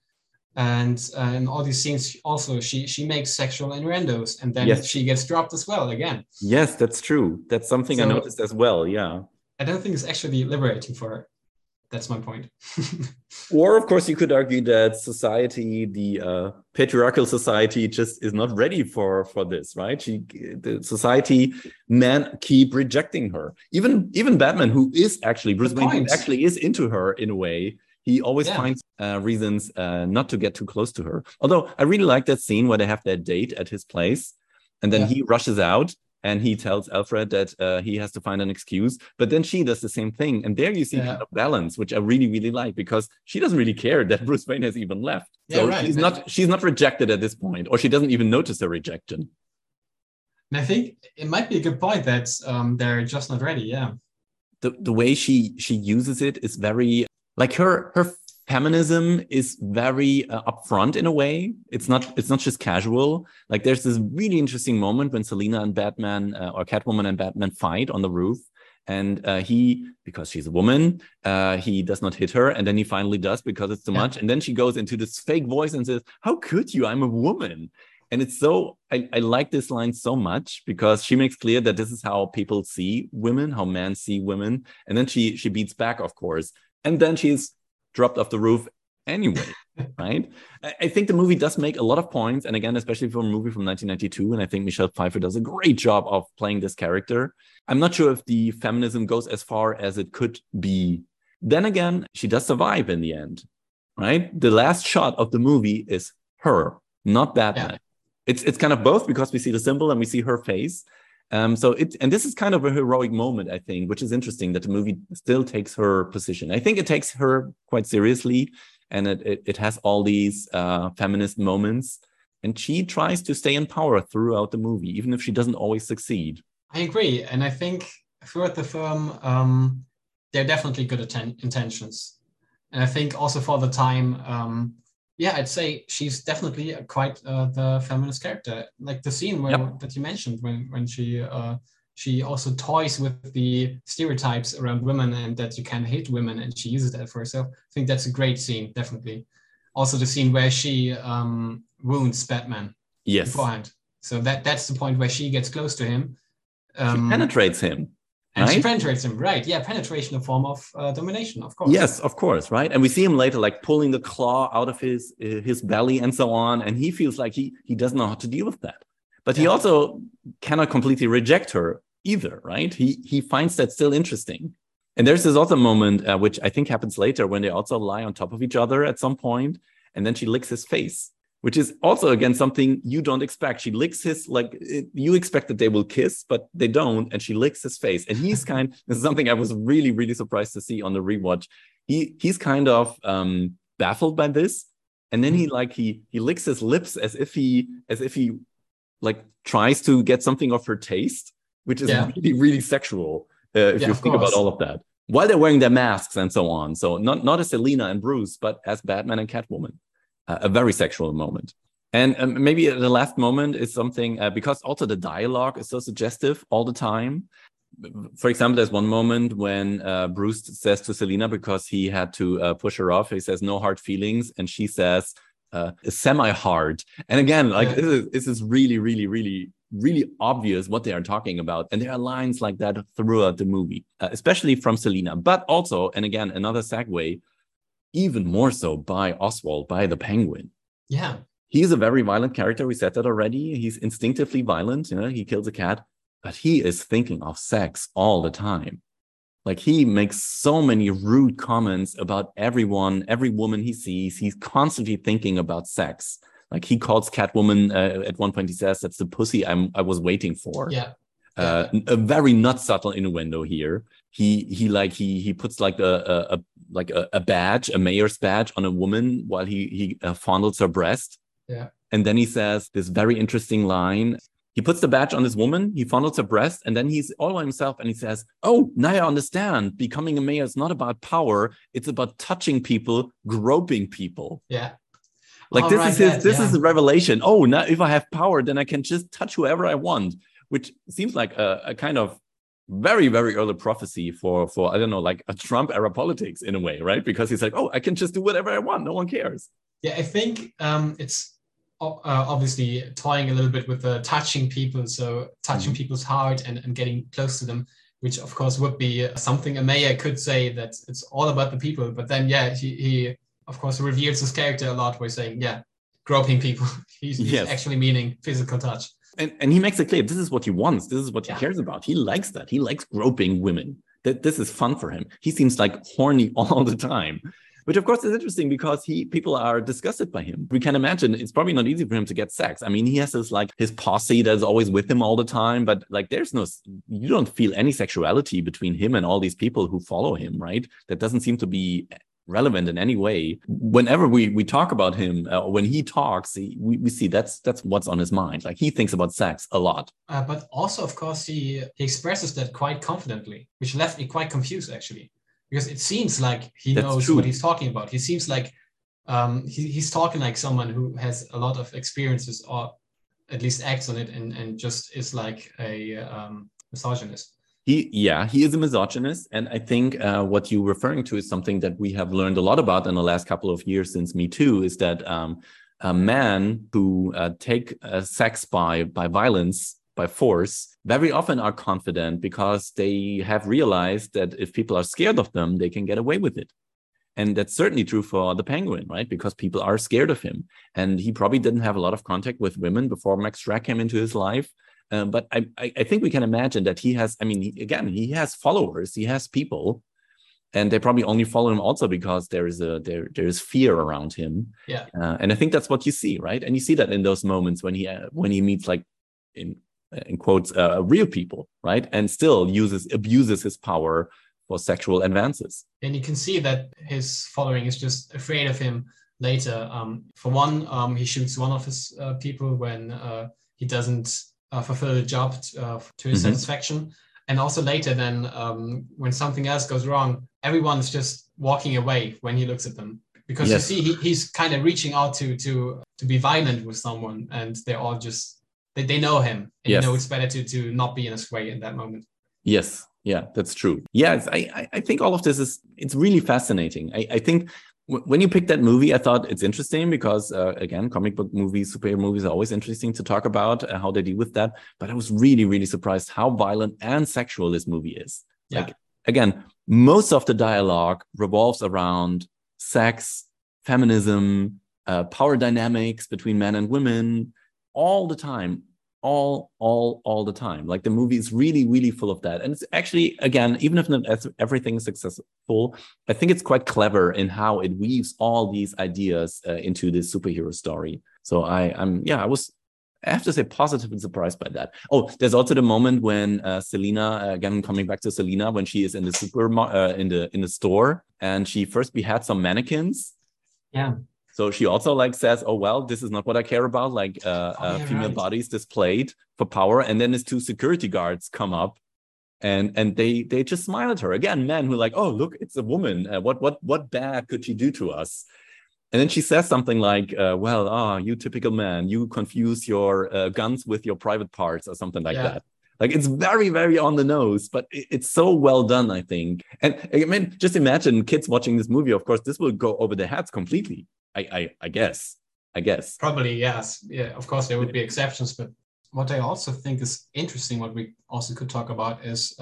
And in all these scenes, also, she makes sexual innuendos, and then she gets dropped as well again. Yes, that's true. That's something I noticed as well, yeah. I don't think it's actually liberating for her. That's my point. Or, of course, you could argue that society, the patriarchal society, just is not ready for this, right? The society, men keep rejecting her. Even Batman, who is actually, Bruce Wayne, actually is into her in a way. He always finds reasons not to get too close to her. Although I really like that scene where they have that date at his place. And then he rushes out and he tells Alfred that he has to find an excuse. But then she does the same thing. And there you see kind of balance, which I really, really like, because she doesn't really care that Bruce Wayne has even left. So she's not rejected at this point, or she doesn't even notice the rejection. And I think it might be a good point that they're just not ready. Yeah. The way she uses it is very... Like her feminism is very upfront in a way. It's not just casual. Like there's this really interesting moment when Selina and Batman or Catwoman and Batman fight on the roof, and he, because she's a woman, he does not hit her, and then he finally does because it's too much. And then she goes into this fake voice and says, "How could you? I'm a woman." And it's so I like this line so much because she makes clear that this is how people see women, how men see women, and then she beats back, of course. And then she's dropped off the roof anyway, right? I think the movie does make a lot of points. And again, especially for a movie from 1992. And I think Michelle Pfeiffer does a great job of playing this character. I'm not sure if the feminism goes as far as it could be. Then again, she does survive in the end, right? The last shot of the movie is her, not Batman. Yeah. It's kind of both because we see the symbol and we see her face. And this is kind of a heroic moment, I think, which is interesting that the movie still takes her position. I think it takes her quite seriously, and it has all these feminist moments. And she tries to stay in power throughout the movie, even if she doesn't always succeed. I agree. And I think throughout the film, there are definitely good intentions. And I think also for the time, I'd say she's definitely quite the feminist character. Like the scene that you mentioned when she also toys with the stereotypes around women and that you can hate women, and she uses that for herself. I think that's a great scene, definitely. Also the scene where she wounds Batman beforehand. So that's the point where she gets close to him. She penetrates him. And she penetrates him, right? Yeah, penetration, a form of domination, of course. Yes, of course, right? And we see him later, like pulling the claw out of his belly and so on, and he feels like he doesn't know how to deal with that. But he also cannot completely reject her either, right? He finds that still interesting. And there's this other moment, which I think happens later, when they also lie on top of each other at some point, and then she licks his face, which is also, again, something you don't expect. She licks his, you expect that they will kiss, but they don't, and she licks his face. And he's this is something I was really, really surprised to see on the rewatch. He's kind of baffled by this. And then he licks his lips as if he tries to get something of her taste, which is really, really sexual, if you think about all of that. While they're wearing their masks and so on. So not as Selina and Bruce, but as Batman and Catwoman. A very sexual moment. And maybe the last moment is something, because also the dialogue is so suggestive all the time. For example, there's one moment when Bruce says to Selina, because he had to push her off, he says, "No hard feelings." And she says, "semi-hard." And again, this is really, really, really, really obvious what they are talking about. And there are lines like that throughout the movie, especially from Selina. But also, and again, another segue, even more so by Oswald, by the Penguin. Yeah. He's a very violent character. We said that already. He's instinctively violent. You know, he kills a cat, but he is thinking of sex all the time. Like he makes so many rude comments about everyone, every woman he sees. He's constantly thinking about sex. Like he calls Catwoman at one point, he says, "That's the pussy I was waiting for." Yeah. A very not subtle innuendo here. He puts like a badge, a mayor's badge, on a woman while he fondles her breast. Yeah. And then he says this very interesting line. He puts the badge on this woman, he fondles her breast, and then he's all by himself and he says, "Oh, now I understand. Becoming a mayor is not about power. It's about touching people, groping people." Yeah. Like all this right, is his, this is the revelation. Oh, now if I have power, then I can just touch whoever I want, which seems like a kind of very, very early prophecy for I don't know, like a Trump era politics in a way, right? Because he's like, oh, I can just do whatever I want. No one cares. Yeah, I think it's obviously toying a little bit with touching people. So touching people's heart and getting close to them, which of course would be something a mayor could say, that it's all about the people. But then, yeah, he of course reveals his character a lot by saying, yeah, groping people. He's actually meaning physical touch. And he makes it clear, this is what he wants. This is what he cares about. He likes that. He likes groping women. That this is fun for him. He seems like horny all the time, which of course is interesting because people are disgusted by him. We can imagine it's probably not easy for him to get sex. I mean, he has his posse that's always with him all the time, but you don't feel any sexuality between him and all these people who follow him, right? That doesn't seem to be relevant in any way. Whenever we talk about him, when he talks, we see that's what's on his mind. Like, he thinks about sex a lot. But also, of course, he expresses that quite confidently, which left me quite confused, actually, because it seems like he knows what he's talking about. He seems like he's talking like someone who has a lot of experiences, or at least acts on it, and just is like a misogynist. He is a misogynist. And I think what you're referring to is something that we have learned a lot about in the last couple of years since Me Too, is that men who take sex by violence, by force, very often are confident because they have realized that if people are scared of them, they can get away with it. And that's certainly true for the Penguin, right? Because people are scared of him. And he probably didn't have a lot of contact with women before Max Shreck came into his life. But I think we can imagine that he has, he has followers, he has people, and they probably only follow him also because there is fear around him. Yeah. And I think that's what you see, right? And you see that in those moments when he meets, like, in quotes, real people, right? And still abuses his power for sexual advances. And you can see that his following is just afraid of him later. For one, he shoots one of his people when he doesn't fulfill the job to his satisfaction. And also later then, when something else goes wrong, everyone's just walking away when he looks at them. Because you see, he's kind of reaching out to be violent with someone, and they're all just, they know him. And you know it's better to not be in his way in that moment. Yes, yeah, that's true. Yes, I think all of this it's really fascinating. I think when you picked that movie, I thought it's interesting because, again, comic book movies, superhero movies are always interesting to talk about how they deal with that. But I was really, really surprised how violent and sexual this movie is. Yeah. Like, again, most of the dialogue revolves around sex, feminism, power dynamics between men and women all the time. All the time. Like, the movie is really, really full of that. And it's actually, again, even if not everything is successful, I think it's quite clever in how it weaves all these ideas into this superhero story. So I have to say, positively surprised by that. Oh, there's also the moment when Selina, again, coming back to Selina, when she is in the in the store, and she first beheads some mannequins. Yeah. So she also says, oh, well, this is not what I care about, female bodies displayed for power. And then his two security guards come up and they just smile at her. Again, men who are like, oh, look, it's a woman. What bad could she do to us? And then she says something like, you typical man, you confuse your guns with your private parts, or something like that. Like, it's very, very on the nose, but it's so well done, I think. And I mean, just imagine kids watching this movie. Of course, this will go over their heads completely. I guess. Probably, yes. Yeah, of course, there would be exceptions. But what I also think is interesting, what we also could talk about, is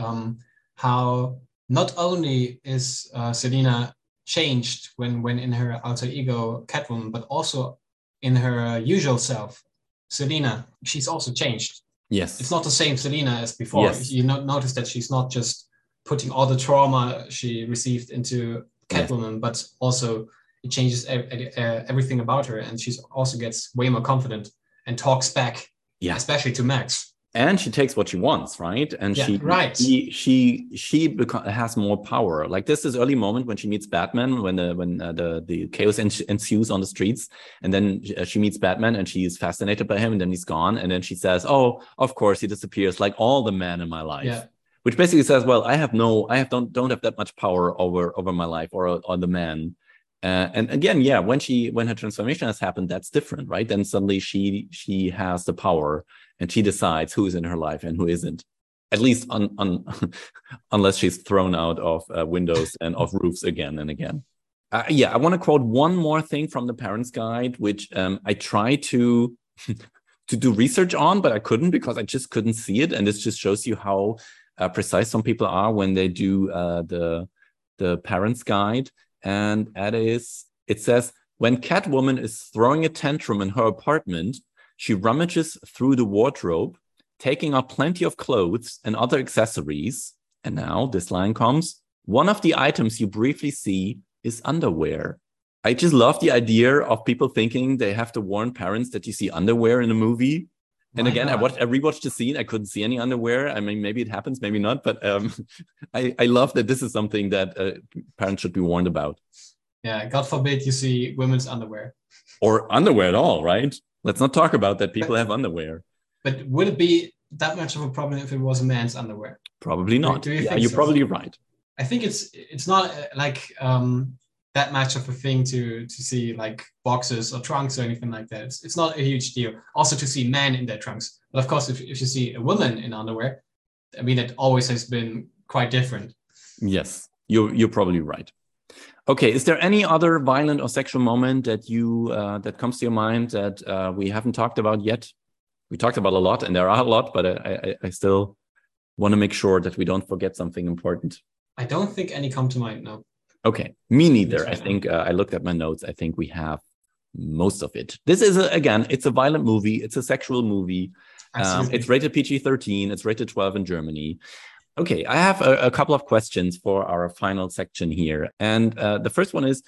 how not only is Selina changed when in her alter ego Catwoman, but also in her usual self, Selina, she's also changed. Yes. It's not the same Selina as before. Yes. You notice that she's not just putting all the trauma she received into Catwoman, but also it changes everything about her. And she also gets way more confident and talks back, especially to Max. And she takes what she wants, right? And she has more power. Like, this is early moment when she meets Batman, when the chaos ensues on the streets, and then she meets Batman and she is fascinated by him, and then he's gone, and then she says, "Oh, of course he disappears, like all the men in my life," which basically says, "Well, I don't have that much power over my life or the man." And again, when her transformation has happened, that's different, right? Then suddenly she has the power, and she decides who is in her life and who isn't. at least on unless she's thrown out of windows and off roofs again and again. Yeah, I want to quote one more thing from the Parents' Guide, which I try to do research on, but I couldn't because I just couldn't see it. And this just shows you how precise some people are when they do the Parents' Guide. And that is, it says, when Catwoman is throwing a tantrum in her apartment, she rummages through the wardrobe, taking up plenty of clothes and other accessories. And now this line comes, one of the items you briefly see is underwear. I just love the idea of people thinking they have to warn parents that you see underwear in a movie. And again, I rewatched the scene. I couldn't see any underwear. I mean, maybe it happens, maybe not. But I love that this is something that parents should be warned about. Yeah, God forbid you see women's underwear. Or underwear at all, right? Let's not talk about that people have underwear. But would it be that much of a problem if it was a man's underwear? Probably not. Do you think you're probably right. I think it's not like that much of a thing to see like boxes or trunks or anything like that. It's not a huge deal. Also to see men in their trunks. But of course, if you see a woman in underwear, I mean, it always has been quite different. Yes, you're probably right. Okay, is there any other violent or sexual moment that you that comes to your mind that we haven't talked about yet? We talked about a lot, and there are a lot, but I still want to make sure that we don't forget something important. I don't think any come to mind, no. Okay, me neither. I think I looked at my notes. I think we have most of it. This is, again, it's a violent movie. It's a sexual movie. It's rated PG-13. It's rated 12 in Germany. Okay, I have a couple of questions for our final section here. And the first one is,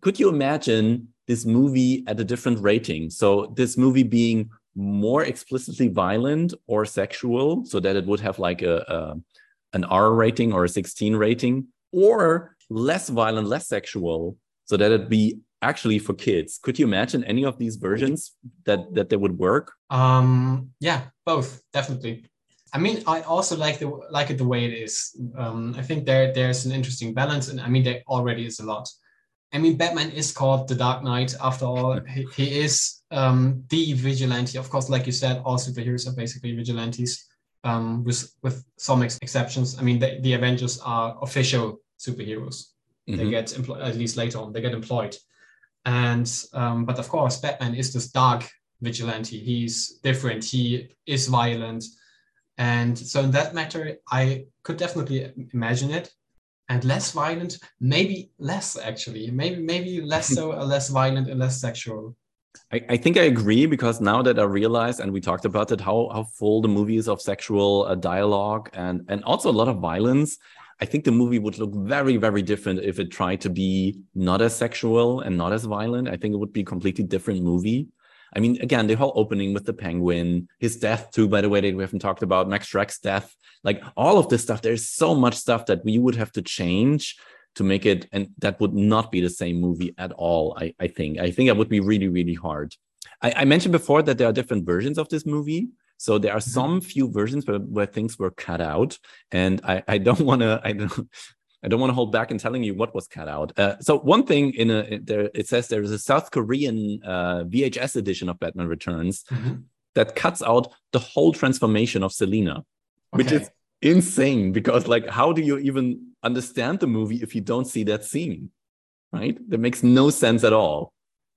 could you imagine this movie at a different rating? So this movie being more explicitly violent or sexual so that it would have like an R rating or a 16 rating, or less violent, less sexual, so that it'd be actually for kids. Could you imagine any of these versions that they would work? Yeah, both, definitely. I mean, I also like it the way it is. I think there's an interesting balance, and I mean, there already is a lot. I mean, Batman is called the Dark Knight. After all, he is the vigilante. Of course, like you said, all superheroes are basically vigilantes. With some exceptions. I mean, the Avengers are official superheroes. Mm-hmm. They get employed, at least later on, they get employed. And, but of course, Batman is this dark vigilante. He's different. He is violent. And so in that matter, I could definitely imagine it. And less violent, maybe less actually. Maybe less so, less violent and less sexual. I think I agree, because now that I realize, and we talked about it, how full the movie is of sexual dialogue and also a lot of violence, I think the movie would look very, very different if it tried to be not as sexual and not as violent. I think it would be a completely different movie. I mean, again, the whole opening with the Penguin, his death too, by the way, that we haven't talked about, Max Shreck's death, like all of this stuff. There's so much stuff that we would have to change to make it, and that would not be the same movie at all, I think that would be really, really hard. I mentioned before that there are different versions of this movie. So there are some few versions where things were cut out. And I don't want to hold back in telling you what was cut out. So one thing it says there is a South Korean VHS edition of Batman Returns that cuts out the whole transformation of Selina, which is insane, because like, how do you even understand the movie if you don't see that scene, right? That makes no sense at all.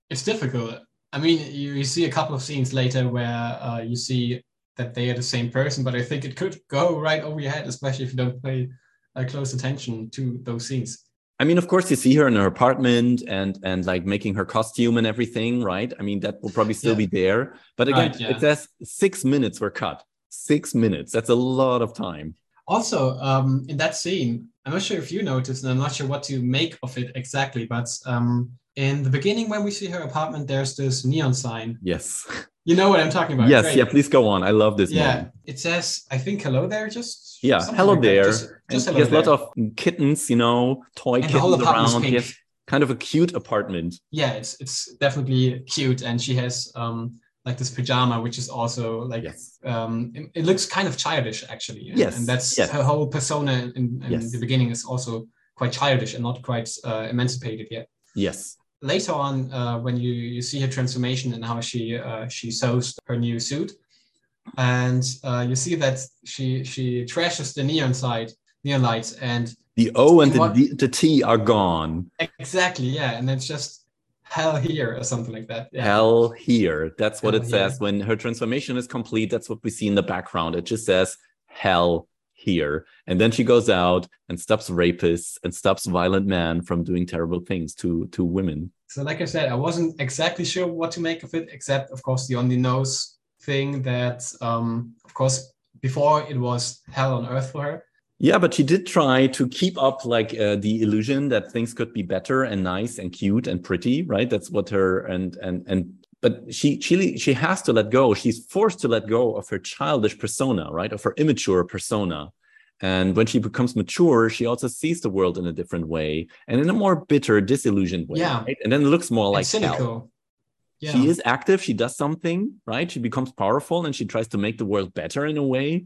It's difficult. I mean, you see a couple of scenes later where you see that they are the same person, but I think it could go right over your head, especially if you don't pay close attention to those scenes. I mean, of course, you see her in her apartment and like making her costume and everything, right? I mean, that will probably still be there. But again, it says 6 minutes were cut. 6 minutes. That's a lot of time. Also, in that scene, I'm not sure if you noticed, and I'm not sure what to make of it exactly, but in the beginning when we see her apartment, there's this neon sign. Yes. You know what I'm talking about. Yes, Great. Yeah, please go on. I love this one. Yeah, it says, I think, hello there, just... Yeah, hello like there. Just hello there. There's a lot of kittens, you know, toy and kittens around. Yes, kind of a cute apartment. Yeah, it's definitely cute, and she has... like this pajama, which is also like, it looks kind of childish actually. Yes. And that's her whole persona in the beginning is also quite childish and not quite emancipated yet. Yes. Later on, when you see her transformation and how she sews her new suit, and you see that she trashes the neon lights, and the O and the T are gone. Exactly, yeah, and it's just hell here or something like that. Yeah. Hell here. That's what it says when her transformation is complete. That's what we see in the background. It just says hell here, and then she goes out and stops rapists and stops violent men from doing terrible things to women. So, like I said, I wasn't exactly sure what to make of it, except of course the on the nose thing that, of course, before it was hell on earth for her. Yeah, but she did try to keep up like the illusion that things could be better and nice and cute and pretty, right? That's what her and but she has to let go. She's forced to let go of her childish persona, right? Of her immature persona. And when she becomes mature, she also sees the world in a different way and in a more bitter, disillusioned way. Yeah. Right? And then it looks more like cynical. Yeah. She is active. She does something, right? She becomes powerful and she tries to make the world better in a way.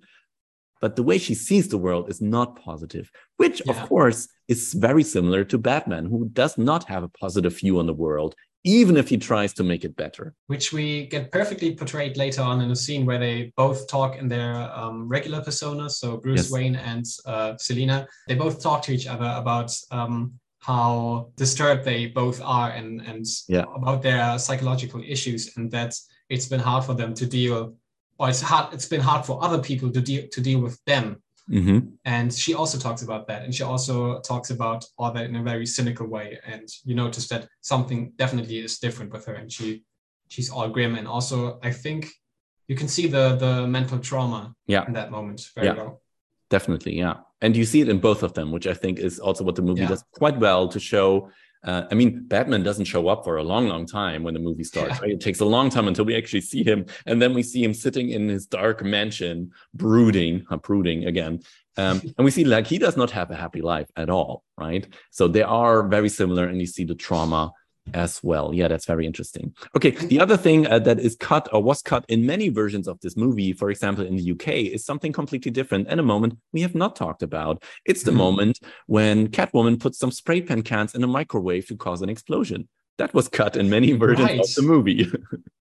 But the way she sees the world is not positive, which, of course, is very similar to Batman, who does not have a positive view on the world, even if he tries to make it better. Which we get perfectly portrayed later on in a scene where they both talk in their regular personas. So Bruce Wayne and Selina, they both talk to each other about how disturbed they both are and about their psychological issues, and that it's been hard for them to deal. Or it's been hard for other people to deal with them. Mm-hmm. And she also talks about that. And she also talks about all that in a very cynical way. And you notice that something definitely is different with her. And she's all grim. And also, I think you can see the mental trauma in that moment very well. Definitely, yeah. And you see it in both of them, which I think is also what the movie does quite well to show. I mean, Batman doesn't show up for a long, long time when the movie starts. Right? It takes a long time until we actually see him. And then we see him sitting in his dark mansion, brooding again. And we see like he does not have a happy life at all, right? So they are very similar, and you see the trauma as well. Yeah, that's very interesting. Okay, the other thing that is cut or was cut in many versions of this movie, for example, in the UK, is something completely different and a moment we have not talked about. It's the moment when Catwoman puts some spray paint cans in a microwave to cause an explosion. That was cut in many versions of the movie.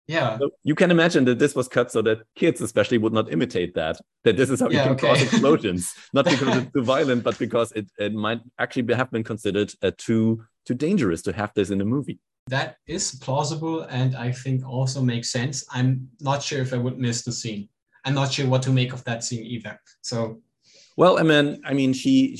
Yeah. So you can imagine that this was cut so that kids especially would not imitate that this is how you can cause explosions. Not because it's too violent, but because it might actually have been considered too dangerous to have this in a movie. That is plausible, and I think also makes sense. I'm not sure if I would miss the scene. I'm not sure what to make of that scene either. So... Well, I mean, she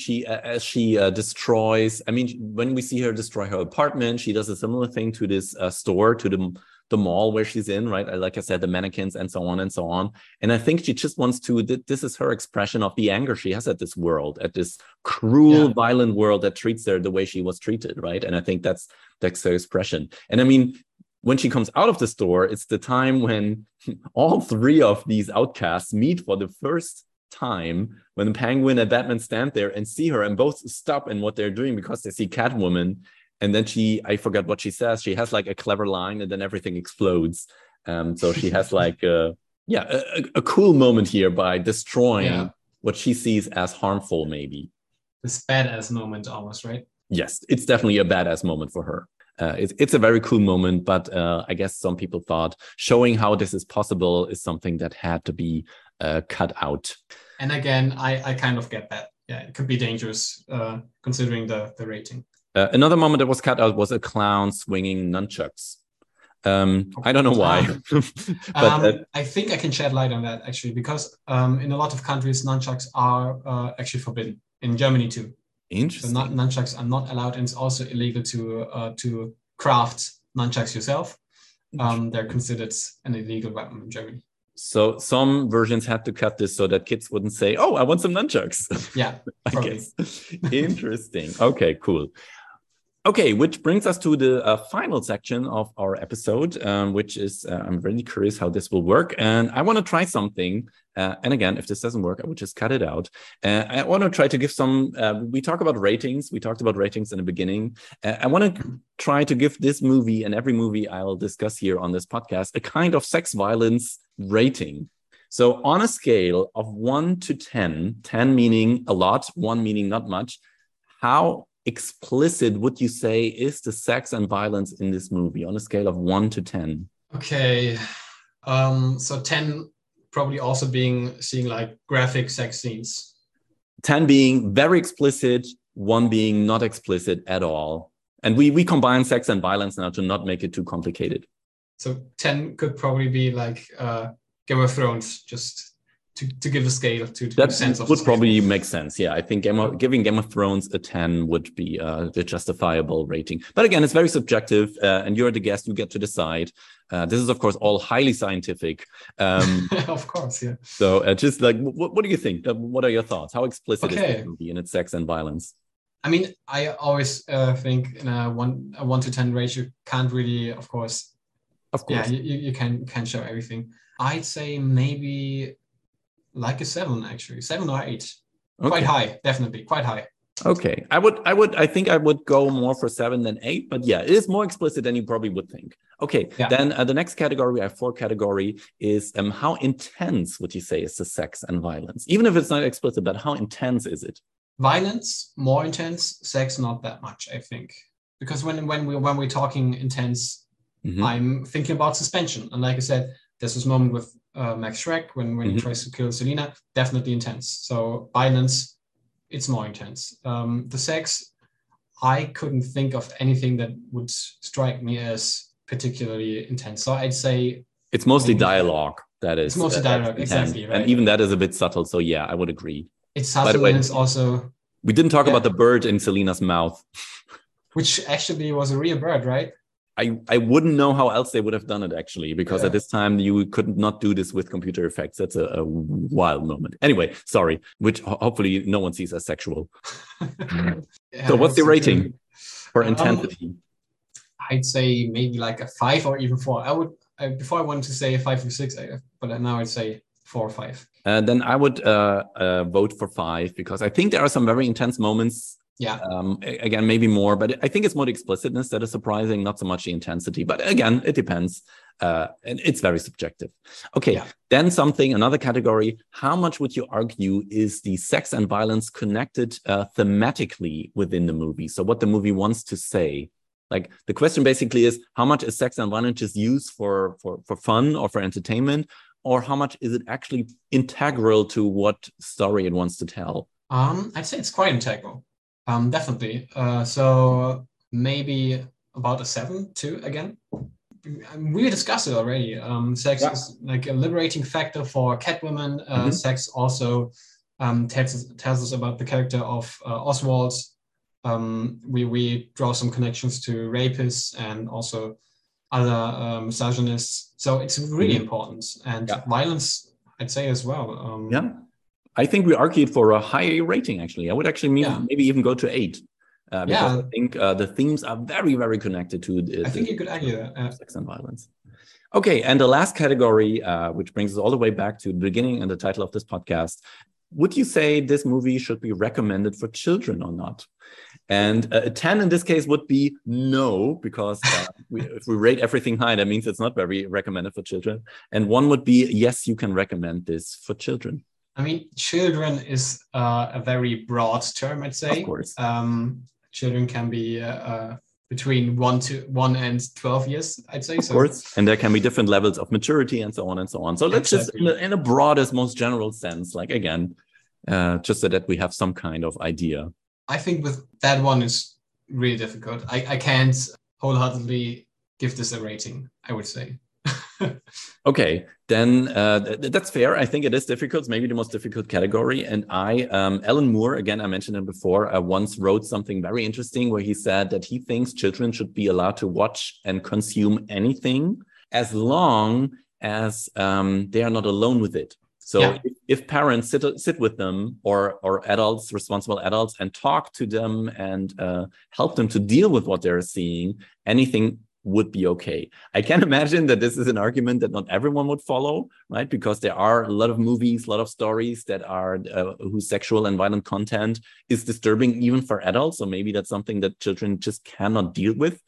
destroys. I mean, when we see her destroy her apartment, she does a similar thing to this store, to the mall where she's in, right? Like I said, the mannequins and so on and so on. And I think she just wants to. This is her expression of the anger she has at this world, at this cruel, violent world that treats her the way she was treated, right? And I think that's her expression. And I mean, when she comes out of the store, it's the time when all three of these outcasts meet for the first time when the Penguin and Batman stand there and see her and both stop in what they're doing because they see Catwoman. And then I forgot what she says. She has like a clever line and then everything explodes. So she has like a cool moment here by destroying what she sees as harmful, maybe. This badass moment almost, right? Yes, it's definitely a badass moment for her. It's a very cool moment, but I guess some people thought showing how this is possible is something that had to be cut out. And again, I kind of get that. Yeah, it could be dangerous considering the rating. Another moment that was cut out was a clown swinging nunchucks. I don't know why. But, I think I can shed light on that actually, because in a lot of countries, nunchucks are actually forbidden. In Germany too. Interesting. So nunchucks are not allowed, and it's also illegal to craft nunchucks yourself. They're considered an illegal weapon in Germany. So some versions had to cut this so that kids wouldn't say, "Oh, I want some nunchucks." Yeah, I guess. Interesting. Okay, cool. Okay, which brings us to the final section of our episode, which is I'm really curious how this will work, and I want to try something. And again, if this doesn't work, I would just cut it out. I want to try to give some, we talk about ratings. We talked about ratings in the beginning. I want to try to give this movie and every movie I will discuss here on this podcast a kind of sex violence rating. So on a scale of 1 to 10, 10 meaning a lot, 1 meaning not much, how explicit would you say is the sex and violence in this movie on a scale of 1 to 10? Okay, so 10... probably also seeing like graphic sex scenes. 10 being very explicit, 1 being not explicit at all. And we combine sex and violence now to not make it too complicated. So 10 could probably be like Game of Thrones, just to give a scale, to that sense of would probably make sense. Yeah, I think giving Game of Thrones a 10 would be the justifiable rating. But again, it's very subjective, and you're the guest, you get to decide. This is, of course, all highly scientific. Of course, yeah. So just like, what do you think? What are your thoughts? How explicit is this movie in its sex and violence? I mean, I always think in a 1 to 10 ratio can't really, of course. Yeah, you can show everything. I'd say maybe like a 7, actually, 7 or 8. Okay. Quite high, definitely, quite high. Okay, I think I would go more for 7 than 8, but yeah, it is more explicit than you probably would think. Okay, yeah. Then the next category, I have 4 category, is how intense would you say is the sex and violence? Even if it's not explicit, but how intense is it? Violence, more intense. Sex, not that much, I think. Because when we're talking intense, I'm thinking about suspension. And like I said, there's this moment with Max Shreck when he tries to kill Selina, definitely intense. So violence, it's more intense. The sex, I couldn't think of anything that would strike me as particularly intense. So I'd say it's mostly dialogue that is. It's mostly dialogue, exactly. Right? And even that is a bit subtle. So yeah, I would agree. It's subtle. By the way, and it's also. We didn't talk about the bird in Selina's mouth, which actually was a real bird, right? I wouldn't know how else they would have done it, actually, because at this time you could not do this with computer effects. That's a wild moment. Anyway, sorry, which hopefully no one sees as sexual. So what's the rating for intensity? I'd say maybe like a 5 or even 4. Before I wanted to say a 5 or 6, but now I'd say 4 or 5. Then I would vote for 5 because I think there are some very intense moments. Yeah. Again, maybe more, but I think it's more the explicitness that is surprising, not so much the intensity. But again, it depends. And it's very subjective. Okay. Yeah. Then another category. How much would you argue is the sex and violence connected thematically within the movie? So what the movie wants to say. Like the question basically is, how much is sex and violence just used for fun or for entertainment? Or how much is it actually integral to what story it wants to tell? I'd say it's quite integral. Definitely. So maybe about a 7 again. We discussed it already. Sex is like a liberating factor for Catwoman. Sex also tells us about the character of Oswald. We draw some connections to rapists and also other misogynists. So it's really important. And violence, I'd say as well. I think we argued for a high rating, actually. I would actually maybe even go to 8. Because I think the themes are very, very connected to it. I think you could argue that. Sex and violence. Okay, and the last category, which brings us all the way back to the beginning and the title of this podcast. Would you say this movie should be recommended for children or not? And a 10 in this case would be no, because if we rate everything high, that means it's not very recommended for children. And 1 would be, yes, you can recommend this for children. I mean, children is a very broad term, I'd say. Of course. Children can be between 1 and 12 years, I'd say. Of course. And there can be different levels of maturity and so on and so on. So let's just, in the broadest, most general sense, like again, just so that we have some kind of idea. I think with that one, it's really difficult. I can't wholeheartedly give this a rating, I would say. Okay, then that's fair. I think it is difficult. It's maybe the most difficult category. And Alan Moore, again, I mentioned him before, once wrote something very interesting where he said that he thinks children should be allowed to watch and consume anything as long as they are not alone with it. So if parents sit with them or adults, responsible adults, and talk to them and help them to deal with what they're seeing, anything would be okay. I can imagine that this is an argument that not everyone would follow, right? Because there are a lot of movies, a lot of stories that are whose sexual and violent content is disturbing even for adults. So maybe that's something that children just cannot deal with.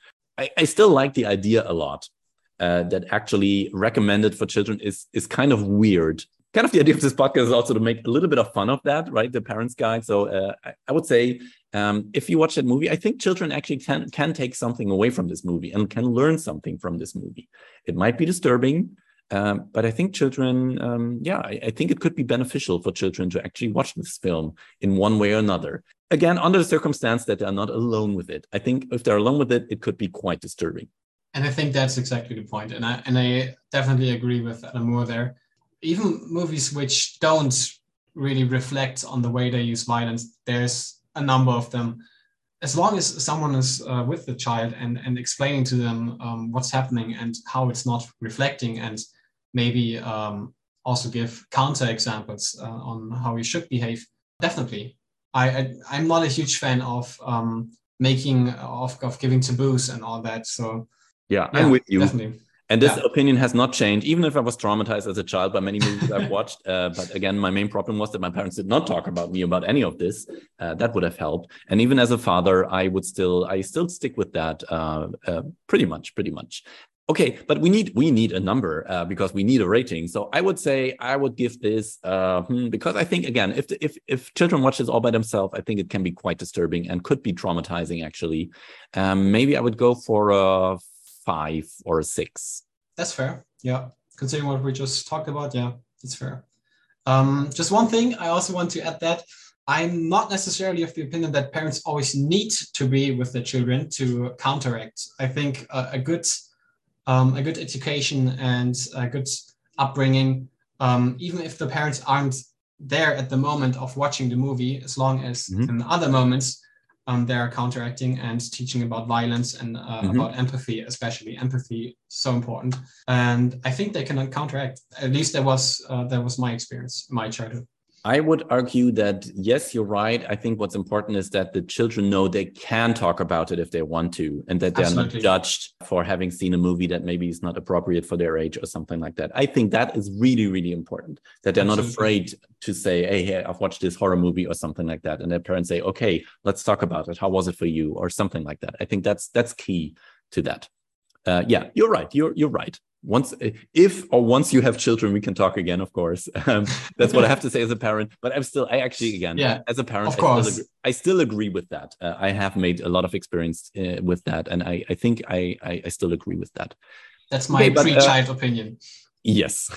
I still like the idea a lot that actually recommended for children is kind of weird. Kind of the idea of this podcast is also to make a little bit of fun of that, right? The parents' guide. So I would say if you watch that movie, I think children actually can take something away from this movie and can learn something from this movie. It might be disturbing. But I think children, I think it could be beneficial for children to actually watch this film in one way or another. Again, under the circumstance that they're not alone with it. I think if they're alone with it, it could be quite disturbing. And I think that's exactly the point. And I definitely agree with Alan Moore there. Even movies which don't really reflect on the way they use violence, there's a number of them. As long as someone is with the child and explaining to them what's happening and how it's not reflecting, and maybe also give counter examples on how you should behave, definitely. I'm not a huge fan of giving taboos and all that. So yeah, I'm with you. Definitely. And this opinion has not changed, even if I was traumatized as a child by many movies I've watched. But again, my main problem was that my parents did not talk about me about any of this. That would have helped. And even as a father, I still stick with that pretty much. Okay, but we need a number because we need a rating. So I would say I would give this because I think, again, if children watch this all by themselves, I think it can be quite disturbing and could be traumatizing, actually. Maybe I would go for a 5 or 6. That's fair. Yeah. Considering what we just talked about. Yeah, that's fair. Just one thing I also want to add that I'm not necessarily of the opinion that parents always need to be with their children to counteract. I think a good education and a good upbringing, even if the parents aren't there at the moment of watching the movie, as long as in other moments, they're counteracting and teaching about violence and about empathy, especially empathy, so important. And I think they can counteract. At least that was my experience, my childhood. I would argue that, yes, you're right. I think what's important is that the children know they can talk about it if they want to, and that they're not judged for having seen a movie that maybe is not appropriate for their age or something like that. I think that is really, really important, that they're not afraid to say, hey, I've watched this horror movie or something like that. And their parents say, okay, let's talk about it. How was it for you? Or something like that. I think that's key to that. You're right. You're right. Once you have children, we can talk again, of course. That's what I have to say as a parent. But I still agree with that. I have made a lot of experience with that. And I think I still agree with that. That's my pre-child opinion. Yes.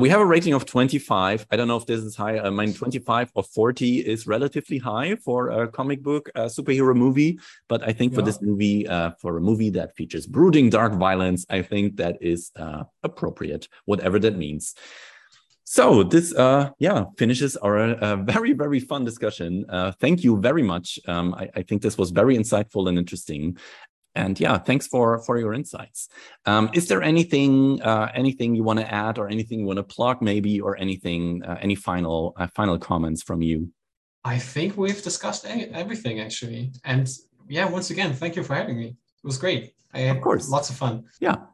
We have a rating of 25. I don't know if this is high. I mean, 25 or 40 is relatively high for a comic book, superhero movie. But I think for this movie, for a movie that features brooding dark violence, I think that is appropriate, whatever that means. So this finishes our very, very fun discussion. Thank you very much. I think this was very insightful and interesting. And thanks for your insights. Is there anything you want to add or anything you want to plug maybe, or anything, any final comments from you? I think we've discussed everything actually. And once again, thank you for having me. It was great. Of course. Lots of fun. Yeah.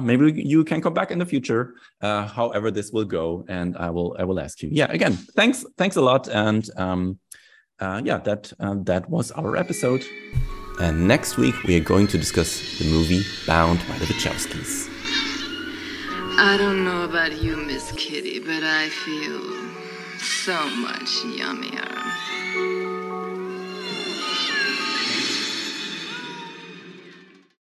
Maybe you can come back in the future, however this will go. And I will ask you. Yeah. Again, thanks a lot. And that was our episode. And next week, we are going to discuss the movie Bound by the Wachowskis. I don't know about you, Miss Kitty, but I feel so much yummier.